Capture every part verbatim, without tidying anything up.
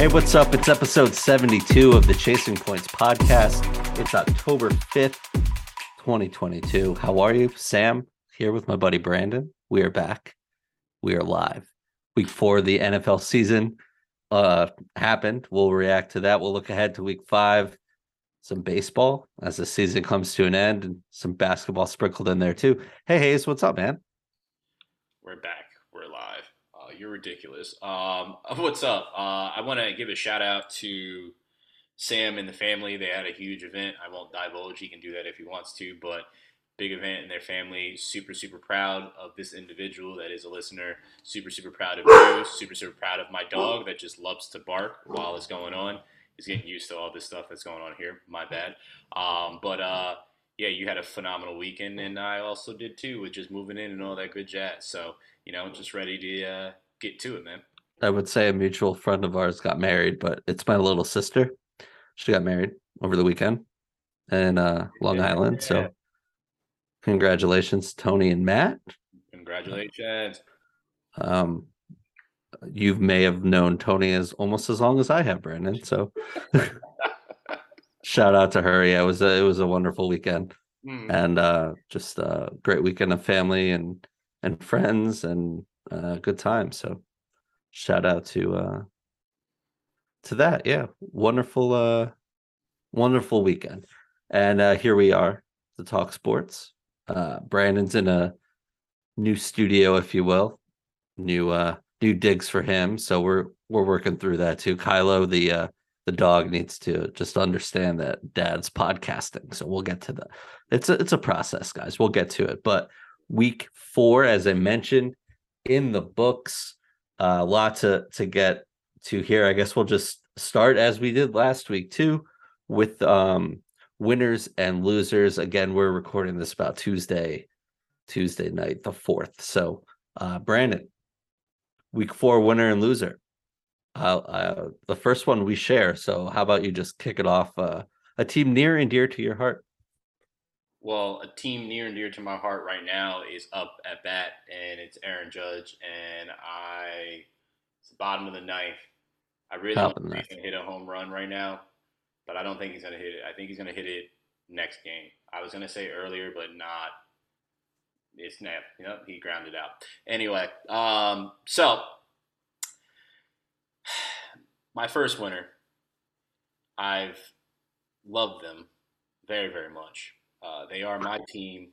Hey, what's up? It's episode seventy-two of the Chasing Points podcast. It's October fifth, twenty twenty-two. How are you? Sam here with my buddy Brandon. We are back. We are live. Week four of the N F L season uh, happened. We'll react to that. We'll look ahead to week five. Some baseball as the season comes to an end, and some basketball sprinkled in there too. Hey, Hayes, what's up, man? We're back. We're live. Uh, you're ridiculous. Um, what's up? Uh, I want to give a shout out to Sam and the family. They had a huge event. I won't divulge. He can do that if he wants to, but big event in their family. Super, super proud of this individual that is a listener. Super, super proud of you. Super, super proud of my dog that just loves to bark while it's going on. He's getting used to all this stuff that's going on here. My bad. Um, but, uh, yeah, you had a phenomenal weekend, and I also did too with just moving in and all that good jazz. So, you know, just ready to uh, get to it, man. I would say a mutual friend of ours got married, but it's my little sister. She got married over the weekend in uh, Long yeah. Island. So congratulations, Tony and Matt. Congratulations. Um, you may have known Tony as almost as long as I have, Brandon. So shout out to her. Yeah, it was a, it was a wonderful weekend mm. and uh, just a great weekend of family and and friends and uh, good time. So shout out to uh, to that. Yeah, wonderful, uh, wonderful weekend. And uh, here we are to talk sports. Uh, Brandon's in a new studio, if you will. New. Uh, New digs for him, so we're we're working through that too. Kylo, the uh, the dog, needs to just understand that Dad's podcasting. So we'll get to the. It's a it's a process, guys. We'll get to it. But week four, as I mentioned, in the books, a uh, lot to to get to here. I guess we'll just start as we did last week too, with um, winners and losers. Again, we're recording this about Tuesday, Tuesday night, the fourth. So, uh, Brandon. Week four, winner and loser. Uh, uh, the first one we share. So how about you just kick it off? Uh, a team near and dear to your heart. Well, a team near and dear to my heart right now is up at bat, and it's Aaron Judge. And I, it's the bottom of the ninth. I really don't think he's going to hit a home run right now, but I don't think he's going to hit it. I think he's going to hit it next game. I was going to say earlier, but not. It's not, you know, he grounded out. Anyway, um, so my first winner, I've loved them very, very much. Uh, they are my team.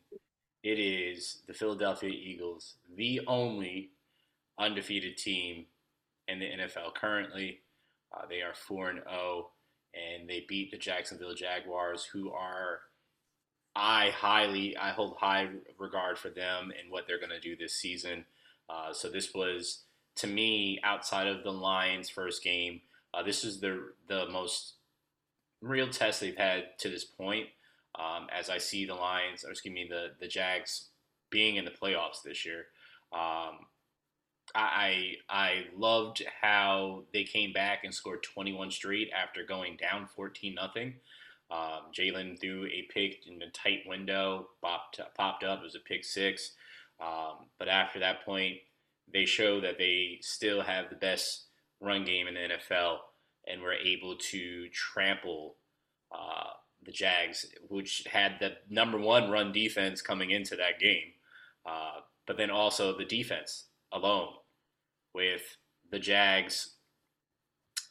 It is the Philadelphia Eagles, the only undefeated team in the N F L currently. Uh, they are four and oh, and they beat the Jacksonville Jaguars, who are I highly, I hold high regard for them and what they're going to do this season. Uh, so this was, to me, outside of the Lions' first game, uh, this is the the most real test they've had to this point. Um, as I see the Lions, or excuse me, the the Jags being in the playoffs this year, um, I I loved how they came back and scored twenty-one straight after going down fourteen nothing. Um, Jalen threw a pick in a tight window, popped, popped up. It was a pick six. Um, but after that point, they show that they still have the best run game in the N F L and were able to trample uh, the Jags, which had the number one run defense coming into that game. Uh, but then also the defense alone with the Jags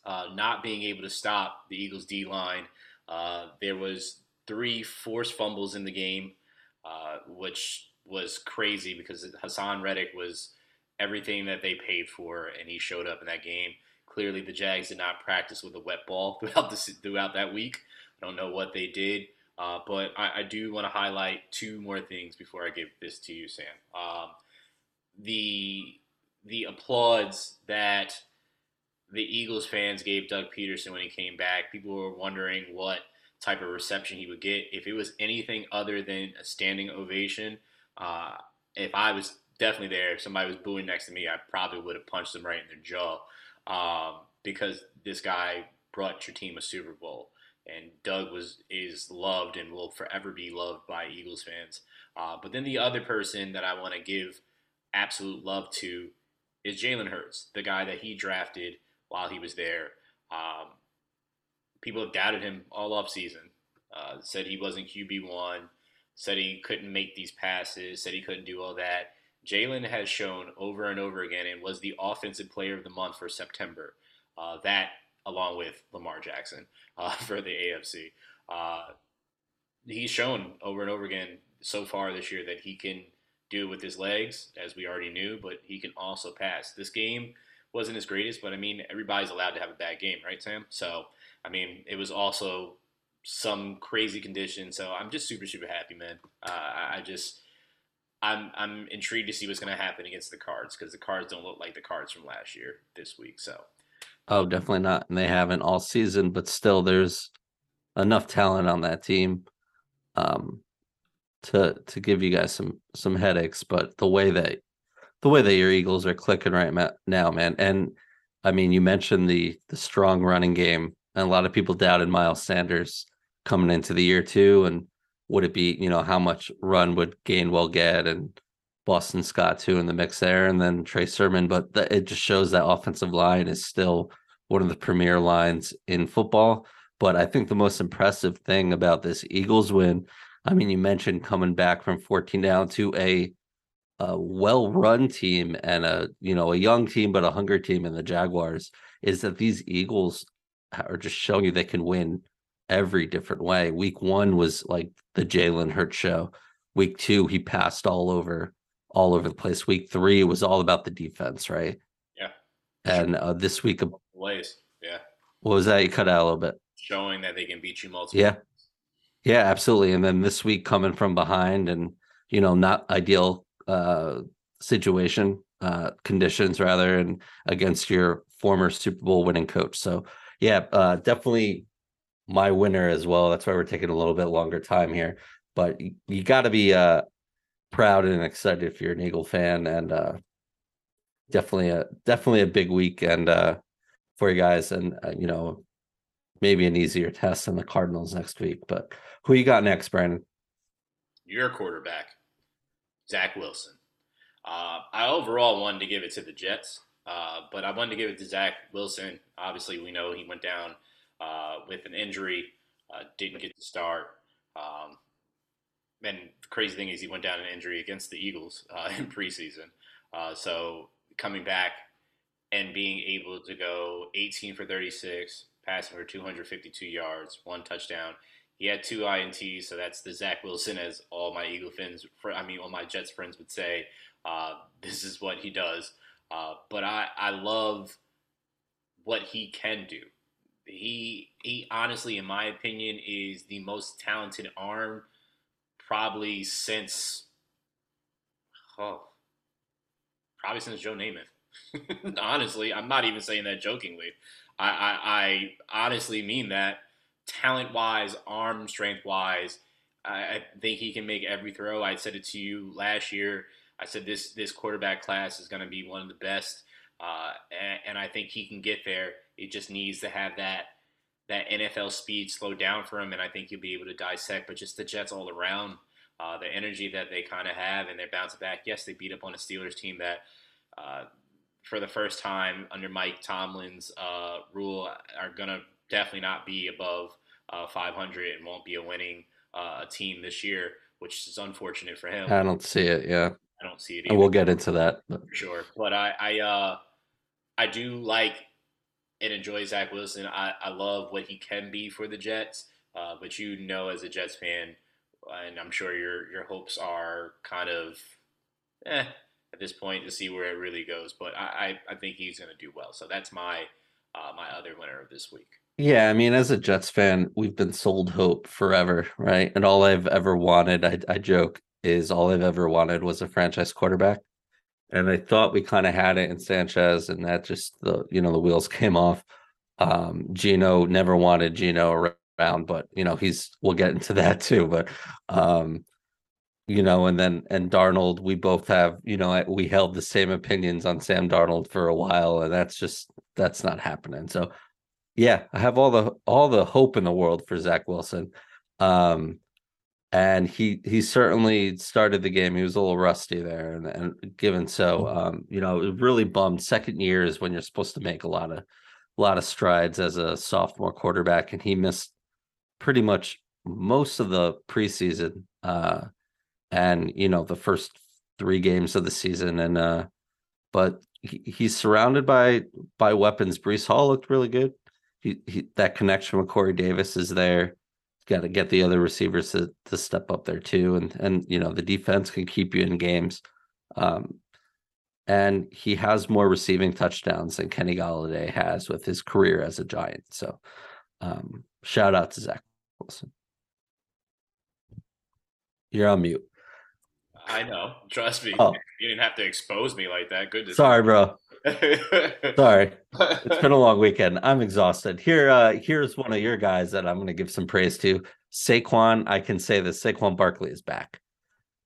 uh, not being able to stop the Eagles' D-line. Uh, there was three forced fumbles in the game, uh, which was crazy because Hassan Reddick was everything that they paid for, and he showed up in that game. Clearly, the Jags did not practice with a wet ball throughout the, throughout that week. I don't know what they did, uh, but I, I do want to highlight two more things before I give this to you, Sam. Um, the the applause that the Eagles fans gave Doug Peterson when he came back. People were wondering what type of reception he would get. If it was anything other than a standing ovation, uh, if I was definitely there, if somebody was booing next to me, I probably would have punched them right in their jaw um, because this guy brought your team a Super Bowl. And Doug was is loved and will forever be loved by Eagles fans. Uh, but then the other person that I want to give absolute love to is Jalen Hurts, the guy that he drafted while he was there. Um, people have doubted him all offseason, uh, said he wasn't Q B one, said he couldn't make these passes, said he couldn't do all that. Jalen has shown over and over again and was the offensive player of the month for September. Uh, that, along with Lamar Jackson uh, for the A F C. Uh, he's shown over and over again so far this year that he can do with his legs, as we already knew, but he can also pass. This game wasn't his greatest, but, I mean, everybody's allowed to have a bad game, right, Sam? So, I mean, it was also some crazy condition. So I'm just super, super happy, man. Uh, I just I'm, – I'm intrigued to see what's going to happen against the Cards, because the Cards don't look like the Cards from last year this week. So, oh, definitely not, and they haven't all season, but still there's enough talent on that team um, to to give you guys some some headaches. But the way that the way that your Eagles are clicking right now, man, and I mean, you mentioned the the strong running game, and a lot of people doubted Miles Sanders coming into the year too, and would it be, you know, how much run would Gainwell get, and Boston Scott too in the mix there, and then Trey Sermon, but the, it just shows that offensive line is still one of the premier lines in football. But I think the most impressive thing about this Eagles win, I mean, you mentioned coming back from fourteen down to a, a well-run team and a, you know, a young team, but a hungry team in the Jaguars, is that these Eagles are just showing you they can win every different way. Week one was like the Jalen Hurts show. Week two, he passed all over all over the place. Week three, it was all about the defense, right? Yeah. And uh, this week, plays. Yeah. What was that? You cut out a little bit. Showing that they can beat you multiple. Yeah. Yeah, absolutely. And then this week, coming from behind, and, you know, not ideal uh, situation, uh, conditions rather, and against your former Super Bowl winning coach. So yeah, uh, definitely my winner as well. That's why we're taking a little bit longer time here, but you, you got to be uh, proud and excited if you're an Eagle fan, and uh definitely a definitely a big week and uh for you guys, and uh, you know, maybe an easier test than the Cardinals next week. But who you got next, Brandon? Your quarterback, Zach Wilson. uh I overall wanted to give it to the Jets, uh but I wanted to give it to Zach Wilson. Obviously, we know he went down uh with an injury, uh didn't get to start. um And the crazy thing is he went down an injury against the Eagles uh, in preseason. Uh, so coming back and being able to go eighteen for thirty-six, passing for two hundred fifty-two yards, one touchdown. He had two I N Ts, so that's the Zach Wilson, as all my Eagle fans, I mean, all my Jets friends would say. Uh, this is what he does. Uh, but I, I love what he can do. He, he honestly, in my opinion, is the most talented arm Probably since, oh, probably since Joe Namath. Honestly, I'm not even saying that jokingly. I, I, I honestly mean that. Talent-wise, arm strength-wise, I, I think he can make every throw. I said it to you last year. I said this this quarterback class is going to be one of the best, uh, and, and I think he can get there. It just needs to have that. that N F L speed slowed down for him, and I think you'll be able to dissect. But just the Jets all around, uh, the energy that they kind of have, and they're bouncing back. Yes, they beat up on a Steelers team that, uh, for the first time under Mike Tomlin's uh, rule, are going to definitely not be above uh, five hundred and won't be a winning uh, team this year, which is unfortunate for him. I don't see it, yeah. I don't see it either. And we'll get into that. But... sure. But I, I, uh, I do like – and enjoy Zach Wilson. I, I love what he can be for the Jets, uh, but you know, as a Jets fan, and I'm sure your your hopes are kind of eh, at this point to see where it really goes. But I, I, I think he's going to do well. So that's my uh, my other winner of this week. Yeah, I mean, as a Jets fan, we've been sold hope forever, right? And all I've ever wanted, I, I joke, is all I've ever wanted was a franchise quarterback. And I thought we kind of had it in Sanchez, and that just, the you know, the wheels came off. Um, Gino, never wanted Gino around, but, you know, he's, we'll get into that too. But, um, you know, and then, and Darnold, we both have, you know, we held the same opinions on Sam Darnold for a while, and that's just, that's not happening. So, yeah, I have all the, all the hope in the world for Zach Wilson. Um And he he certainly started the game. He was a little rusty there, and, and given so, um, you know, it really bummed. Second year is when you're supposed to make a lot of a lot of strides as a sophomore quarterback, and he missed pretty much most of the preseason uh, and, you know, the first three games of the season. And uh, but he, he's surrounded by by weapons. Breece Hall looked really good. He, he, that connection with Corey Davis is there. Got to get the other receivers to, to step up there too. And, and, you know, the defense can keep you in games. Um, and he has more receiving touchdowns than Kenny Galladay has with his career as a Giant. So um, shout out to Zach Wilson. You're on mute. I know. Trust me. Oh. You didn't have to expose me like that. Good. Sorry, bro. Sorry. It's been a long weekend. I'm exhausted. Here, uh, here's one of your guys that I'm going to give some praise to. Saquon, I can say this. Saquon Barkley is back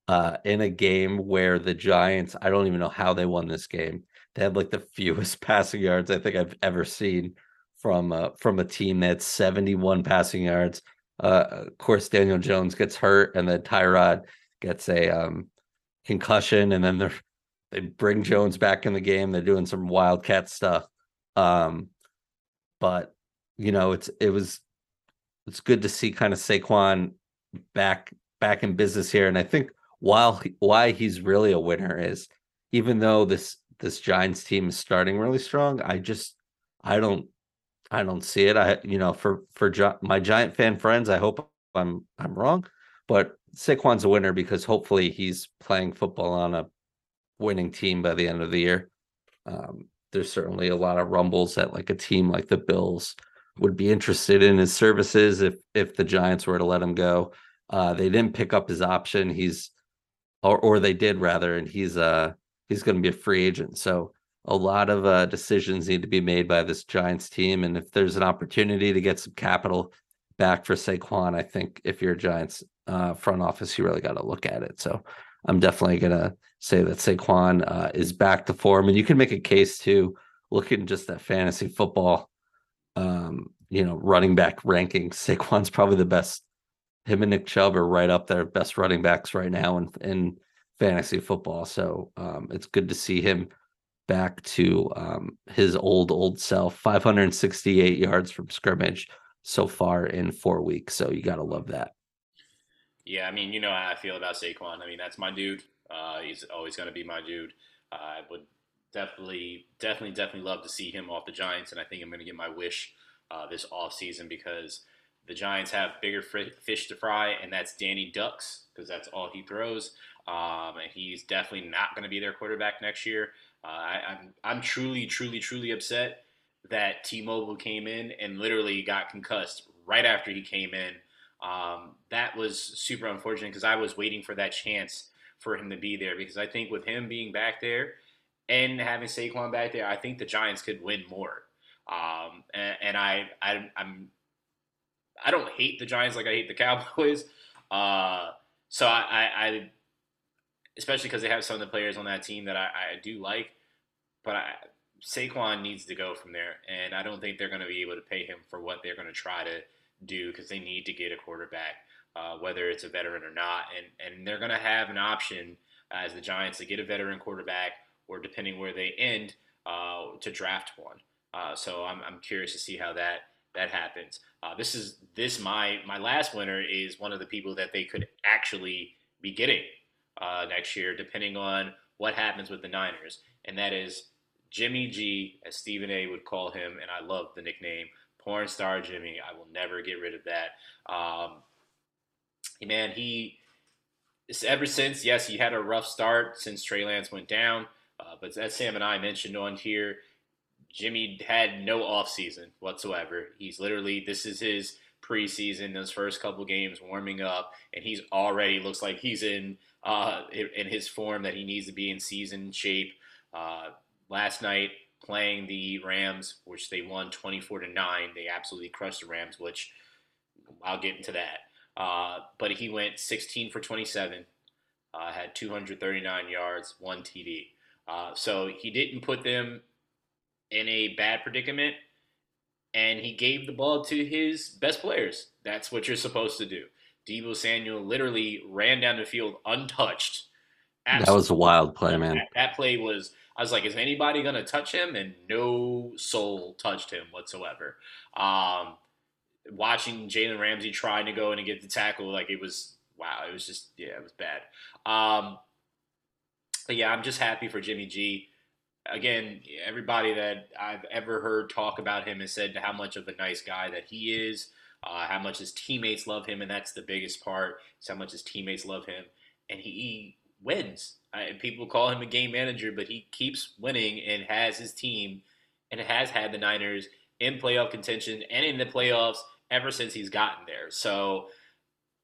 uh, in a game where the Giants, I don't even know how they won this game. They had like the fewest passing yards I think I've ever seen from, uh, from a team that's seventy-one passing yards. Uh, of course, Daniel Jones gets hurt, and then Tyrod gets a um, concussion, and then they're They bring Jones back in the game. They're doing some wildcat stuff, um, but you know it's it was it's good to see kind of Saquon back back in business here. And I think while he, why he's really a winner is even though this this Giants team is starting really strong, I just I don't I don't see it. I you know for for Gi- my Giant fan friends, I hope I'm I'm wrong, but Saquon's a winner because hopefully he's playing football on a winning team by the end of the year. Um, there's certainly a lot of rumbles that like a team like the Bills would be interested in his services if if the Giants were to let him go. Uh, they didn't pick up his option. He's or or they did rather, and he's uh he's going to be a free agent. So a lot of uh, decisions need to be made by this Giants team. And if there's an opportunity to get some capital back for Saquon, I think if you're a Giants uh, front office, you really got to look at it. So I'm definitely going to say that Saquon uh, is back to form. And you can make a case, too, looking just at fantasy football, um, you know, running back rankings. Saquon's probably the best. Him and Nick Chubb are right up there, best running backs right now in, in fantasy football. So um, it's good to see him back to um, his old, old self. five hundred sixty-eight yards from scrimmage so far in four weeks. So you got to love that. Yeah, I mean, you know how I feel about Saquon. I mean, that's my dude. Uh, he's always going to be my dude. Uh, I would definitely, definitely, definitely love to see him off the Giants, and I think I'm going to get my wish uh, this offseason because the Giants have bigger fish to fry, and that's Danny Ducks because that's all he throws. Um, and he's definitely not going to be their quarterback next year. Uh, I, I'm, I'm truly, truly, truly upset that T-Mobile came in and literally got concussed right after he came in. Um, that was super unfortunate because I was waiting for that chance for him to be there because I think with him being back there and having Saquon back there, I think the Giants could win more. Um, and, and I, I, I'm, I don't hate the Giants like I hate the Cowboys. Uh, so I, I, I especially because they have some of the players on that team that I, I do like, but I, Saquon needs to go from there, and I don't think they're going to be able to pay him for what they're going to try to do because they need to get a quarterback, uh, whether it's a veteran or not. And and they're going to have an option as the Giants to get a veteran quarterback or depending where they end uh, to draft one. Uh, so I'm I'm curious to see how that that happens. Uh, this is this my my last winner is one of the people that they could actually be getting uh, next year, depending on what happens with the Niners. And that is Jimmy G, as Stephen A would call him. And I love the nickname. Porn star Jimmy, I will never get rid of that. Um, man, he ever since, yes, he had a rough start since Trey Lance went down. Uh, but as Sam and I mentioned on here, Jimmy had no offseason whatsoever. He's literally, this is his preseason, those first couple games warming up, and he's already looks like he's in uh, in his form that he needs to be in season shape. Uh, last night, playing the Rams, which they won twenty-four to nine. They absolutely crushed the Rams, which I'll get into that. Uh, but he went sixteen for twenty-seven, uh, had two hundred thirty-nine yards, one T D. Uh, so he didn't put them in a bad predicament, and he gave the ball to his best players. That's what you're supposed to do. Deebo Samuel literally ran down the field untouched. Absolutely. That was a wild play, man. That, that play was – I was like, is anybody going to touch him? And no soul touched him whatsoever. Um, watching Jalen Ramsey trying to go in and get the tackle, like it was, wow, it was just, yeah, it was bad. Um, but yeah, I'm just happy for Jimmy G. Again, everybody that I've ever heard talk about him has said how much of a nice guy that he is, uh, how much his teammates love him, and that's the biggest part, is how much his teammates love him. And he, he wins. I, people call him a game manager, but he keeps winning and has his team and has had the Niners in playoff contention and in the playoffs ever since he's gotten there. So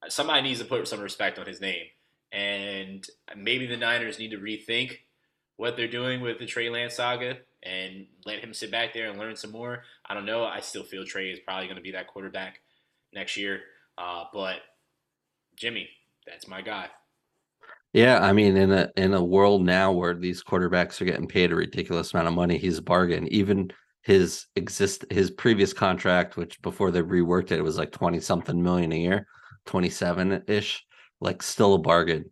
somebody needs to put some respect on his name. And maybe the Niners need to rethink what they're doing with the Trey Lance saga and let him sit back there and learn some more. I don't know. I still feel Trey is probably going to be that quarterback next year. Uh, but Jimmy, that's my guy. Yeah, I mean, in a in a world now where these quarterbacks are getting paid a ridiculous amount of money, he's a bargain. Even his exist his previous contract, which before they reworked it, it was like twenty something million a year, twenty-seven ish, like still a bargain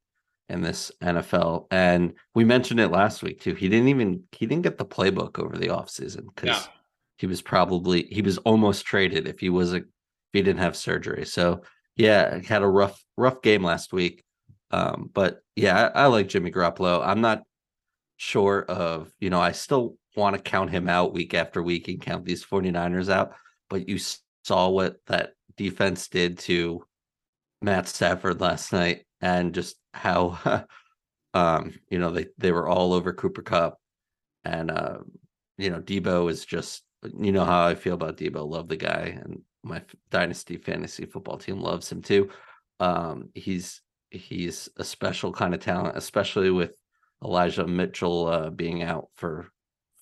in this N F L. And we mentioned it last week too. He didn't even he didn't get the playbook over the offseason because yeah. he was probably he was almost traded if he wasn't if he didn't have surgery. So yeah, had a rough rough game last week. Um, but yeah, I, I like Jimmy Garoppolo. I'm not sure of, you know, I still want to count him out week after week and count these 49ers out, but you saw what that defense did to Matt Stafford last night and just how, um, you know, they, they were all over Cooper Kupp and, uh, you know, Debo is just, you know how I feel about Debo. Love the guy, and my dynasty fantasy football team loves him too. Um, he's, He's a special kind of talent, especially with Elijah Mitchell uh, being out for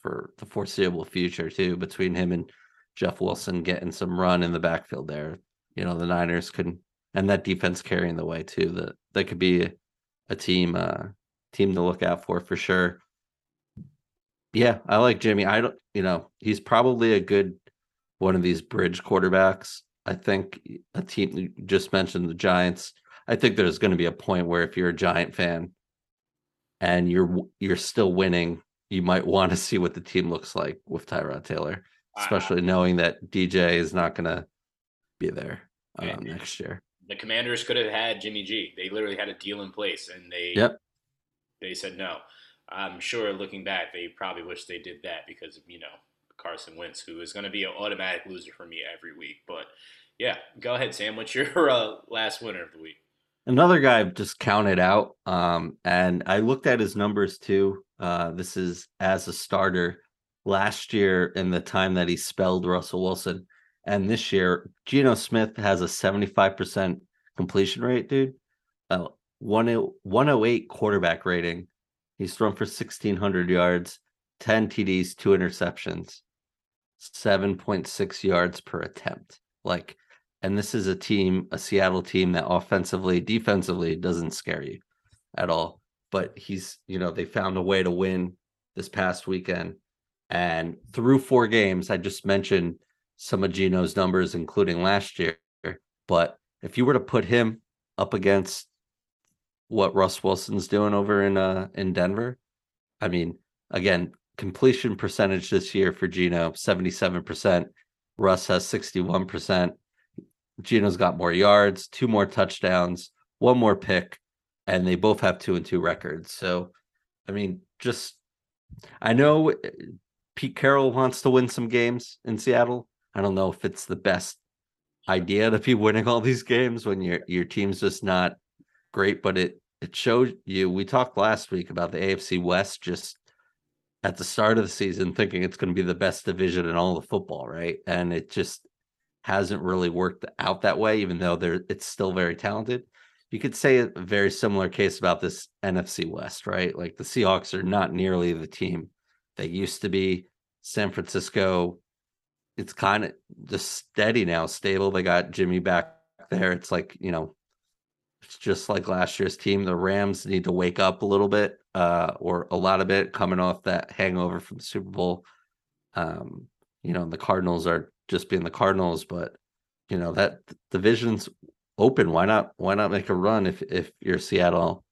for the foreseeable future, too. Between him and Jeff Wilson getting some run in the backfield there, you know, the Niners could, and that defense carrying the way, too. That that could be a, a team uh, team to look out for for sure. Yeah, I like Jimmy. I don't, you know, he's probably a good one of these bridge quarterbacks. I think a team you just mentioned, the Giants. I think there's going to be a point where if you're a Giant fan and you're you're still winning, you might want to see what the team looks like with Tyrod Taylor, especially wow. knowing that D J is not going to be there um, and, next year. The Commanders could have had Jimmy G. They literally had a deal in place, and they yep. they said no. I'm sure looking back, they probably wish they did that because of, you know, Carson Wentz, who is going to be an automatic loser for me every week. But, yeah, go ahead, Sam. What's your uh, last winner of the week? Another guy I've just counted out, um, and I looked at his numbers too. Uh, this is as a starter last year in the time that he spelled Russell Wilson. And this year, Geno Smith has a seventy-five percent completion rate, dude. Uh, one oh eight quarterback rating. He's thrown for sixteen hundred yards, ten T Ds, two interceptions, seven point six yards per attempt. Like, and this is a team, a Seattle team that offensively, defensively doesn't scare you at all. But he's, you know, they found a way to win this past weekend. And through four games, I just mentioned some of Geno's numbers, including last year. But if you were to put him up against what Russ Wilson's doing over in uh, in Denver, I mean, again, completion percentage this year for Geno, seventy-seven percent. Russ has sixty-one percent. Geno's got more yards, two more touchdowns, one more pick, and they both have two and two records. So, I mean, just, I know Pete Carroll wants to win some games in Seattle. I don't know if it's the best idea to be winning all these games when your your team's just not great, but it, it showed you, we talked last week about the A F C West just at the start of the season thinking it's going to be the best division in all of football, right? And it just hasn't really worked out that way, even though they're it's still very talented. You could say a very similar case about this N F C West, right? Like the Seahawks are not nearly the team they used to be. San Francisco, it's kind of just steady now, stable. They got Jimmy back there. It's like, you know, it's just like last year's team. The Rams need to wake up a little bit, uh, or a lot of it, coming off that hangover from the Super Bowl. Um, you know, and the Cardinals are just being the Cardinals, but you know that division's open. Why not? Why not make a run if if you're Seattle?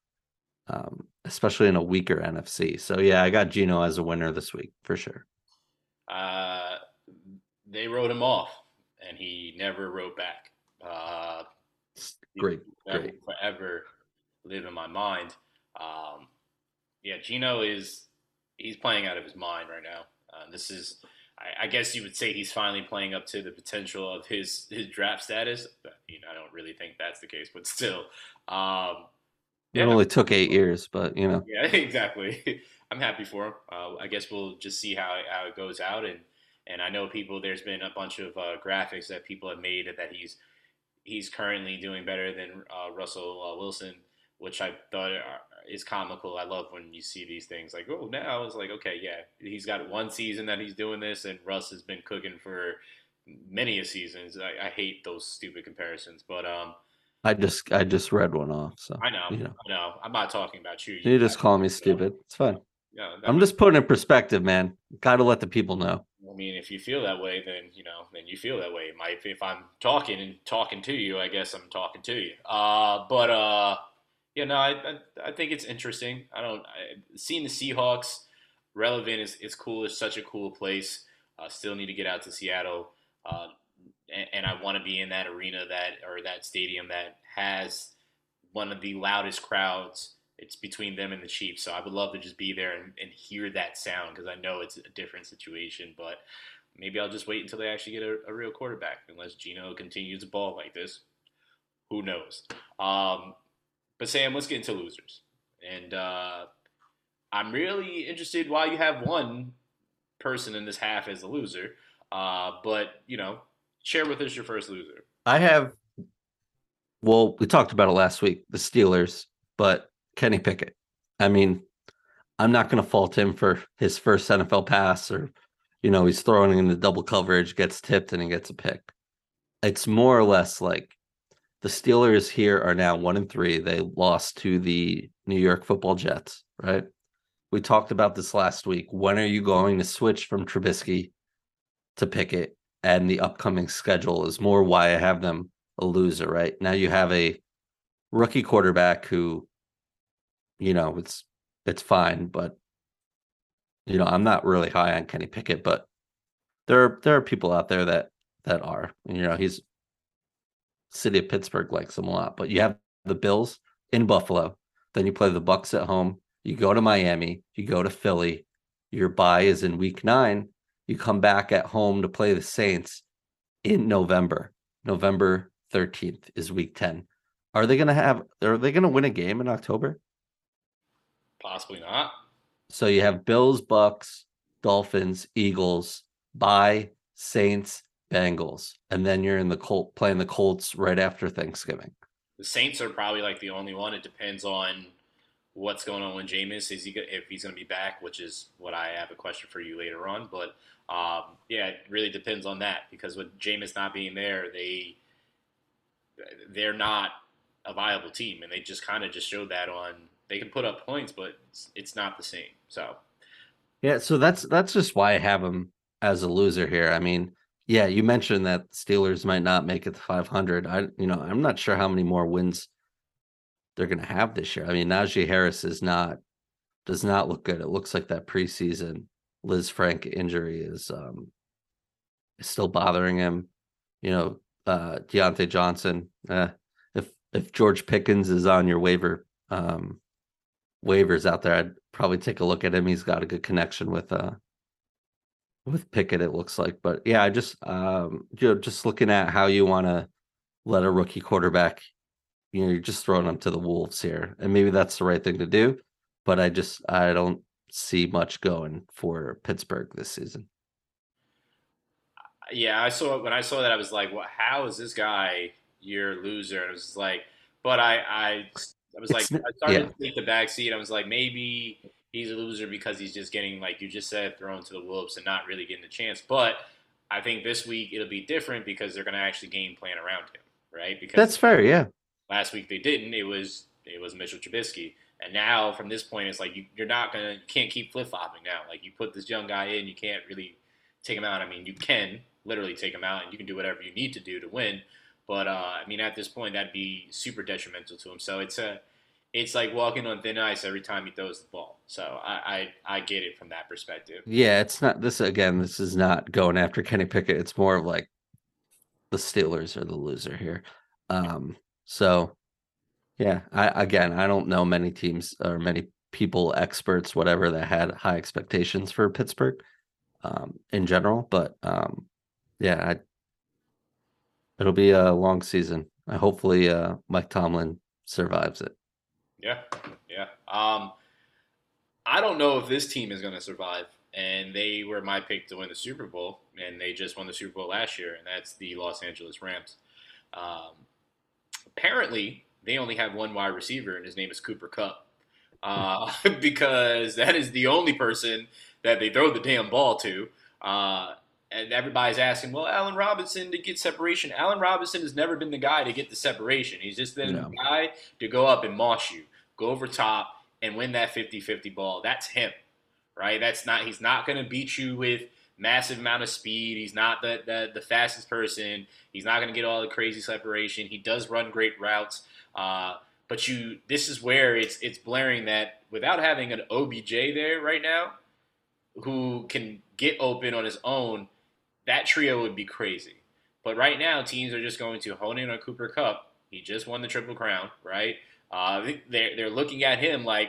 Um, especially in a weaker N F C. So, yeah, I got Geno as a winner this week for sure. Uh, they wrote him off, and he never wrote back. Uh, great, great. Will forever live in my mind. Um, yeah, Geno is – he's playing out of his mind right now. Uh, this is – I guess you would say he's finally playing up to the potential of his, his draft status. But, you know, I don't really think that's the case, but still. Um, yeah. It only took eight years, but, you know. Yeah, exactly. I'm happy for him. Uh, I guess we'll just see how, how it goes out. And, and I know people – there's been a bunch of uh, graphics that people have made that he's he's currently doing better than uh, Russell uh, Wilson, which I thought is comical. I love when you see these things like, oh, now it's like, okay, yeah, he's got one season that he's doing this, and Russ has been cooking for many a seasons. I, I hate those stupid comparisons, but um, I just I just read one off. So I know, you know. I know. I'm not talking about you. You, you just call me stupid. It's fine. Yeah, I'm just putting it in perspective, man. Got to let the people know. I mean, if you feel that way, then, you know, then you feel that way. Might if I'm talking and talking to you, I guess I'm talking to you. Uh, but uh, yeah, no, I, I I think it's interesting. I don't I, seeing the Seahawks relevant is is cool. It's such a cool place. Uh, still need to get out to Seattle, uh, and, and I want to be in that arena that or that stadium that has one of the loudest crowds. It's between them and the Chiefs, so I would love to just be there and, and hear that sound because I know it's a different situation, but maybe I'll just wait until they actually get a, a real quarterback unless Geno continues to ball like this. Who knows? Um, but, Sam, let's get into losers. And uh, I'm really interested why you have one person in this half as a loser, uh, but, you know, share with us your first loser. I have – well, we talked about it last week, the Steelers, but – Kenny Pickett. I mean, I'm not going to fault him for his first N F L pass or, you know, he's throwing into double coverage, gets tipped, and he gets a pick. It's more or less like the Steelers here are now one and three. They lost to the New York football Jets, right? We talked about this last week. When are you going to switch from Trubisky to Pickett? And the upcoming schedule is more why I have them a loser, right? Now you have a rookie quarterback who, you know, it's it's fine, but, you know, I'm not really high on Kenny Pickett, but there are, there are people out there that that are. And, you know, he's city of Pittsburgh likes him a lot, but you have the Bills in Buffalo, then you play the Bucs at home, you go to Miami, you go to Philly, your bye is in week nine, you come back at home to play the Saints in November. November thirteenth is week ten. Are they going to have, are they going to win a game in October? Possibly not. So you have Bills, Bucks, Dolphins, Eagles, bye, Saints, Bengals, and then you're in the Colt playing the Colts right after Thanksgiving. The Saints are probably like the only one. It depends on what's going on with Jameis. Is he if he's going to be back, which is what I have a question for you later on. But um, yeah, it really depends on that because with Jameis not being there, they they're not a viable team, and they just kind of just showed that on. They can put up points, but it's, it's not the same. So, yeah, so that's that's just why I have him as a loser here. I mean, yeah, you mentioned that Steelers might not make it to five hundred. I, you know, I'm not sure how many more wins they're going to have this year. I mean, Najee Harris is not does not look good. It looks like that preseason Liz Frank injury is um, is still bothering him. You know, uh, Deontay Johnson. Eh, if if George Pickens is on your waiver. Um, waivers out there, I'd probably take a look at him. He's got a good connection with uh with Pickett, it looks like. But yeah, I just um you know, just looking at how you want to let a rookie quarterback, you know, you're just throwing them to the wolves here, and maybe that's the right thing to do, but I just I don't see much going for Pittsburgh this season. Yeah, I saw when I saw that I was like, well, how is this guy your loser? And I was like, but I I I was like, it's, I started yeah. to take the backseat. I was like, maybe he's a loser because he's just getting, like you just said, thrown to the wolves and not really getting a chance. But I think this week it'll be different because they're going to actually game plan around him, right? Because that's fair, yeah. Last week they didn't. It was it was Mitchell Trubisky, and now from this point it's like you, you're not gonna you can't keep flip flopping now. Like you put this young guy in, you can't really take him out. I mean, you can literally take him out, and you can do whatever you need to do to win. But, uh, I mean, at this point, that'd be super detrimental to him. So it's a it's like walking on thin ice every time he throws the ball. So I, I, I get it from that perspective. Yeah, it's not this again. This is not going after Kenny Pickett. It's more of like the Steelers are the loser here. Um, so yeah, I again, I don't know many teams or many people, experts, whatever, that had high expectations for Pittsburgh um, in general. But um, yeah, I, it'll be a long season. I hopefully uh, Mike Tomlin survives it. Yeah, yeah. Um, I don't know if this team is going to survive, and they were my pick to win the Super Bowl, and they just won the Super Bowl last year, and that's the Los Angeles Rams. Um, apparently, they only have one wide receiver, and his name is Cooper Kupp, uh, because that is the only person that they throw the damn ball to. Uh, and everybody's asking, well, Allen Robinson to get separation. Allen Robinson has never been the guy to get the separation. He's just been no. the guy to go up and moss you, go over top, and win that fifty-fifty ball. That's him, right? That's not. He's not going to beat you with massive amount of speed. He's not the, the, the fastest person. He's not going to get all the crazy separation. He does run great routes. Uh, but you, this is where it's it's blaring that without having an O B J there right now who can get open on his own, that trio would be crazy. But right now, teams are just going to hone in on Cooper Kupp. He just won the Triple Crown, right? Uh, they're, they're looking at him like,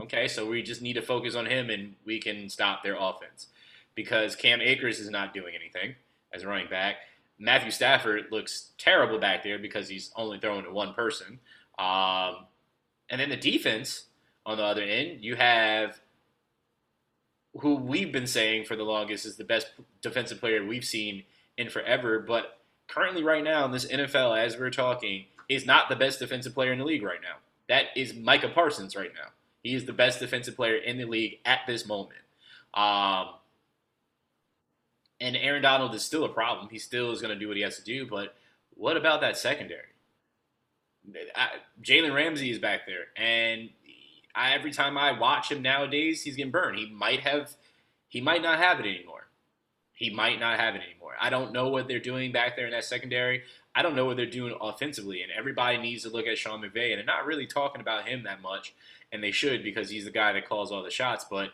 okay, so we just need to focus on him and we can stop their offense. Because Cam Akers is not doing anything as a running back. Matthew Stafford looks terrible back there because he's only throwing to one person. Um, and then the defense, on the other end, you have who we've been saying for the longest is the best defensive player we've seen in forever. But currently right now in this N F L, as we're talking, is not the best defensive player in the league right now. That is Micah Parsons right now. He is the best defensive player in the league at this moment. Um, and Aaron Donald is still a problem. He still is going to do what he has to do. But what about that secondary? I, Jalen Ramsey is back there. And I, every time I watch him nowadays, he's getting burned. He might have, he might not have it anymore. He might not have it anymore. I don't know what they're doing back there in that secondary. I don't know what they're doing offensively, and everybody needs to look at Sean McVay, and they're not really talking about him that much, and they should because he's the guy that calls all the shots. But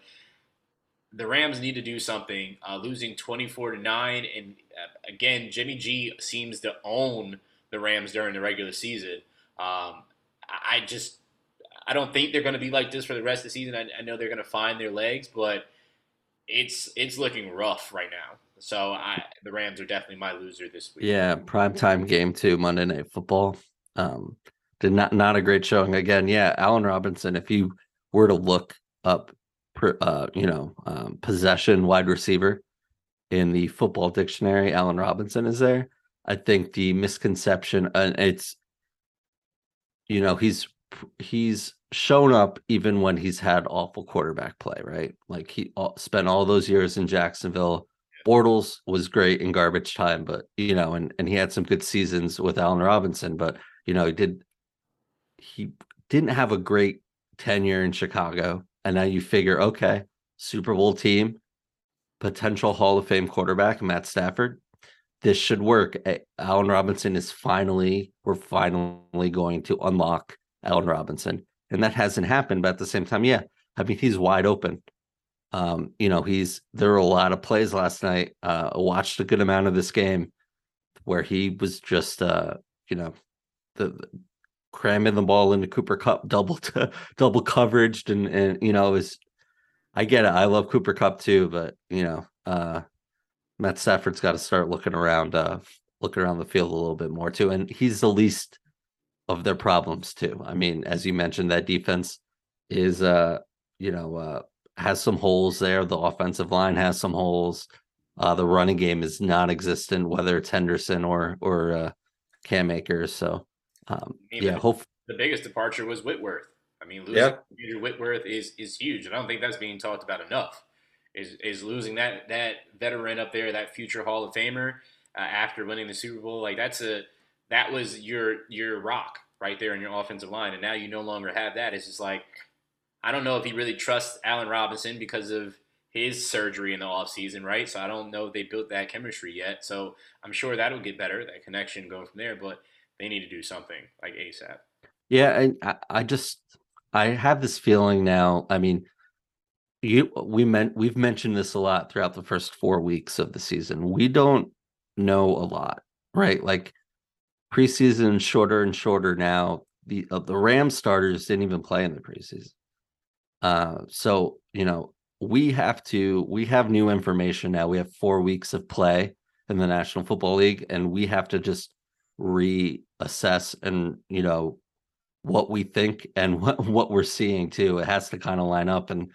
the Rams need to do something, uh, losing twenty-four to nine, and uh, again, Jimmy G seems to own the Rams during the regular season. Um, I just – I don't think they're going to be like this for the rest of the season. I, I know they're going to find their legs, but – It's it's looking rough right now. So I the Rams are definitely my loser this week. Yeah, primetime game too, Monday Night Football. Um, did not not a great showing again. Yeah, Allen Robinson. If you were to look up, per, uh, you know, um, possession wide receiver in the football dictionary, Allen Robinson is there. I think the misconception, and uh, it's, you know, he's he's. shown up even when he's had awful quarterback play, right? Like he spent all those years in Jacksonville. Bortles was great in garbage time, but, you know, and, and he had some good seasons with Allen Robinson, but, you know, he did, he didn't have a great tenure in Chicago. And now you figure, okay, Super Bowl team, potential Hall of Fame quarterback, Matt Stafford, this should work. Allen Robinson is finally, we're finally going to unlock Allen Robinson. And that hasn't happened, but at the same time, yeah, I mean, he's wide open. Um, you know, he's there were a lot of plays last night. Uh, I watched a good amount of this game where he was just, uh, you know, the, the cramming the ball into Cooper Kupp, double to, double coveraged, and and you know, it was. I get it. I love Cooper Kupp too, but you know, uh, Matt Stafford's got to start looking around, uh, looking around the field a little bit more too, and he's the least of their problems too. I mean, as you mentioned, that defense is, uh, you know, uh, has some holes there. The offensive line has some holes. Uh, the running game is non-existent, whether it's Henderson or or uh, Cam Akers. So, um, yeah, hopefully the biggest departure was Whitworth. I mean, losing yep. Andrew Whitworth is is huge, and I don't think that's being talked about enough. Is is losing that that veteran up there, that future Hall of Famer, uh, after winning the Super Bowl, like that's a That was your your rock right there in your offensive line, and now you no longer have that. It's just like, I don't know if he really trusts Allen Robinson because of his surgery in the offseason, right? So I don't know if they built that chemistry yet. So I'm sure that'll get better, that connection going from there, but they need to do something like ASAP. Yeah, and I, I just I have this feeling now. I mean, you we meant we've mentioned this a lot throughout the first four weeks of the season. We don't know a lot, right? Like preseason shorter and shorter now. The uh, the Rams starters didn't even play in the preseason. Uh, so you know we have to we have new information now. We have four weeks of play in the National Football League, and we have to just reassess and you know what we think and what, what we're seeing too. It has to kind of line up, and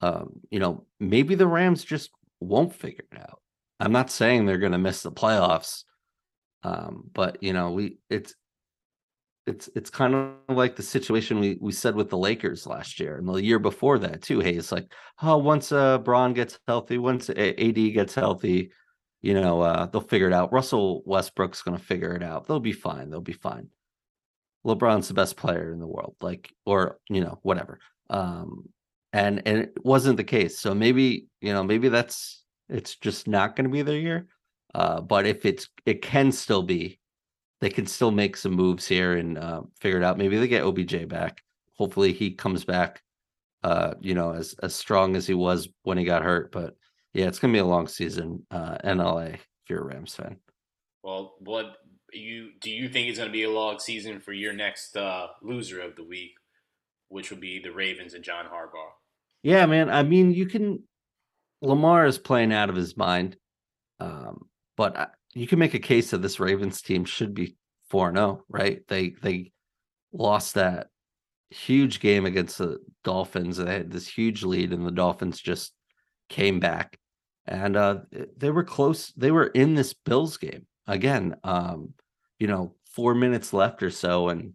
um, you know maybe the Rams just won't figure it out. I'm not saying they're going to miss the playoffs, um, but you know we it's. It's it's kind of like the situation we, we said with the Lakers last year and the year before that too. Hey, it's like, oh, once uh, Bron gets healthy, once A D gets healthy, you know, uh, they'll figure it out. Russell Westbrook's going to figure it out. They'll be fine. They'll be fine. LeBron's the best player in the world, like, or, you know, whatever. Um, and, and it wasn't the case. So maybe, you know, maybe that's, it's just not going to be their year. Uh, but if it's, it can still be. They can still make some moves here and uh, figure it out. Maybe they get O B J back. Hopefully he comes back, uh, you know, as, as strong as he was when he got hurt. But, yeah, it's going to be a long season uh, in L A if you're a Rams fan. Well, what you do you think it's going to be a long season for your next uh, loser of the week, which would be the Ravens and John Harbaugh? Yeah, man. I mean, you can – Lamar is playing out of his mind. Um, but I, you can make a case that this Ravens team should be four and oh, right? They they lost that huge game against the Dolphins. They had this huge lead, and the Dolphins just came back. And uh, they were close. They were in this Bills game. Again, um, you know, four minutes left or so, and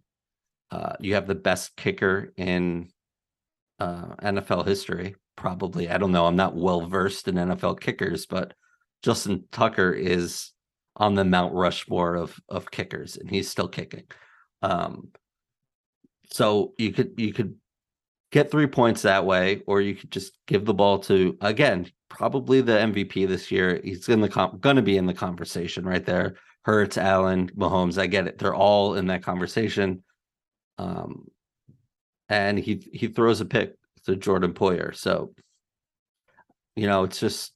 uh, you have the best kicker in uh, N F L history, probably. I don't know. I'm not well-versed in N F L kickers, but Justin Tucker is on the Mount Rushmore of of kickers, and he's still kicking. Um, so you could you could get three points that way, or you could just give the ball to, again, probably the M V P this year. He's in the going to be in the conversation right there. Hurts, Allen, Mahomes. I get it; they're all in that conversation. Um, and he he throws a pick to Jordan Poyer. So you know, it's just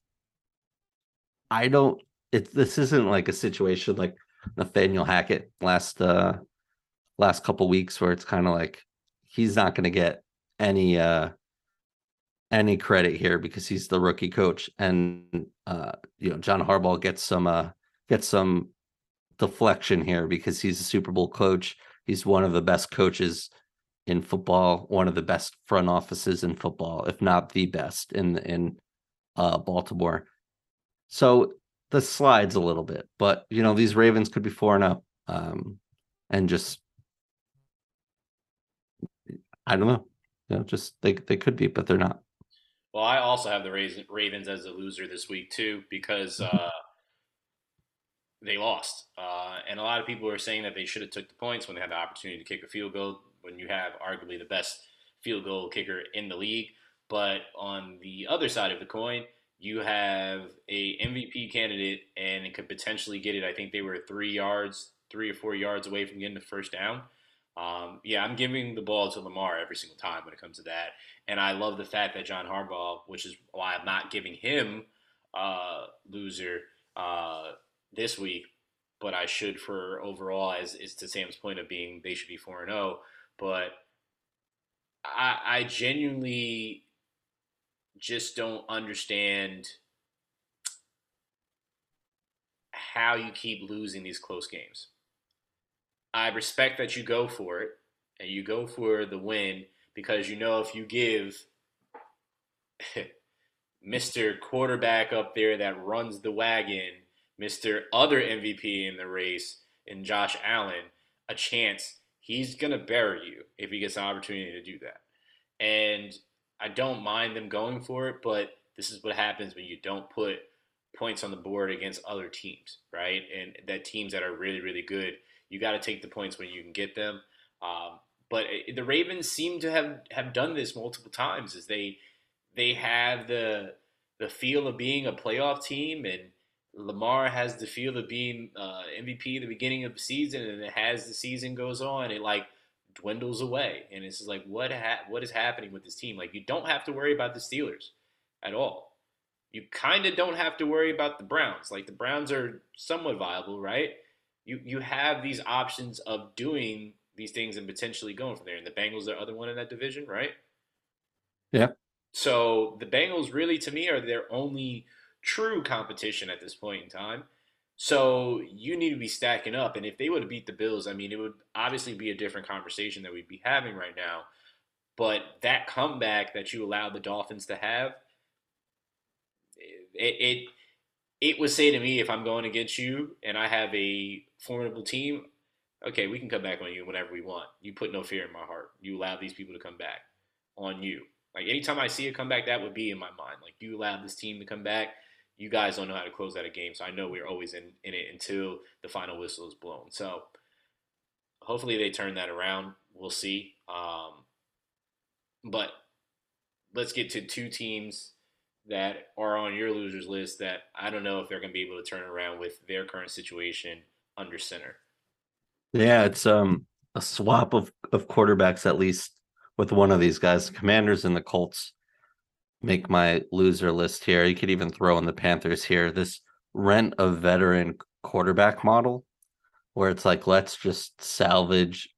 I don't. It, this isn't like a situation like Nathaniel Hackett last uh, last couple weeks where it's kind of like he's not going to get any uh, any credit here because he's the rookie coach, and uh, you know John Harbaugh gets some uh, gets some deflection here because he's a Super Bowl coach. He's one of the best coaches in football, one of the best front offices in football, if not the best in in uh, Baltimore. So. The slides a little bit, but you know these Ravens could be four and up, um, and just I don't know, you know, just they they could be, but they're not. Well, I also have the Ravens as a loser this week too because uh, they lost, uh, and a lot of people are saying that they should have took the points when they had the opportunity to kick a field goal when you have arguably the best field goal kicker in the league. But on the other side of the coin. You have a M V P candidate and it could potentially get it. I think they were three yards, three or four yards away from getting the first down. Um, yeah, I'm giving the ball to Lamar every single time when it comes to that. And I love the fact that John Harbaugh, which is why I'm not giving him uh, loser uh, this week, but I should for overall, as is to Sam's point of being they should be four and oh. But I, I genuinely... just don't understand how you keep losing these close games. I respect that you go for it and you go for the win because you know if you give Mister Quarterback up there that runs the wagon, Mister Other M V P in the race, and Josh Allen, a chance, he's going to bury you if he gets an opportunity to do that. And I don't mind them going for it, but this is what happens when you don't put points on the board against other teams, right? And that teams that are really, really good, you got to take the points when you can get them. Um, but it, the Ravens seem to have, have done this multiple times is they they have the the feel of being a playoff team, and Lamar has the feel of being uh, M V P at the beginning of the season, and as the season goes on, it like dwindles away. And it's just like, what ha- what is happening with this team? Like, you don't have to worry about the Steelers at all. You kind of don't have to worry about the Browns. Like, the Browns are somewhat viable, right? You you have these options of doing these things and potentially going from there. And the Bengals are the other one in that division, right? Yeah. So the Bengals really, to me, are their only true competition at this point in time. So you need to be stacking up. And if they would have beat the Bills, I mean, it would obviously be a different conversation that we'd be having right now. But that comeback that you allowed the Dolphins to have, it it, it would say to me, if I'm going against you and I have a formidable team, okay, we can come back on you whenever we want. You put no fear in my heart. You allow these people to come back on you. Like, anytime I see a comeback, that would be in my mind. Like, you allowed this team to come back. You guys don't know how to close out a game, so I know we're always in, in it until the final whistle is blown. So hopefully they turn that around. We'll see. Um, but let's get to two teams that are on your losers list that I don't know if they're going to be able to turn around with their current situation under center. Yeah, it's um, a swap of, of quarterbacks, at least with one of these guys. The Commanders and the Colts make my loser list here. You could even throw in the Panthers here. This rent a veteran quarterback model where it's like, let's just salvage.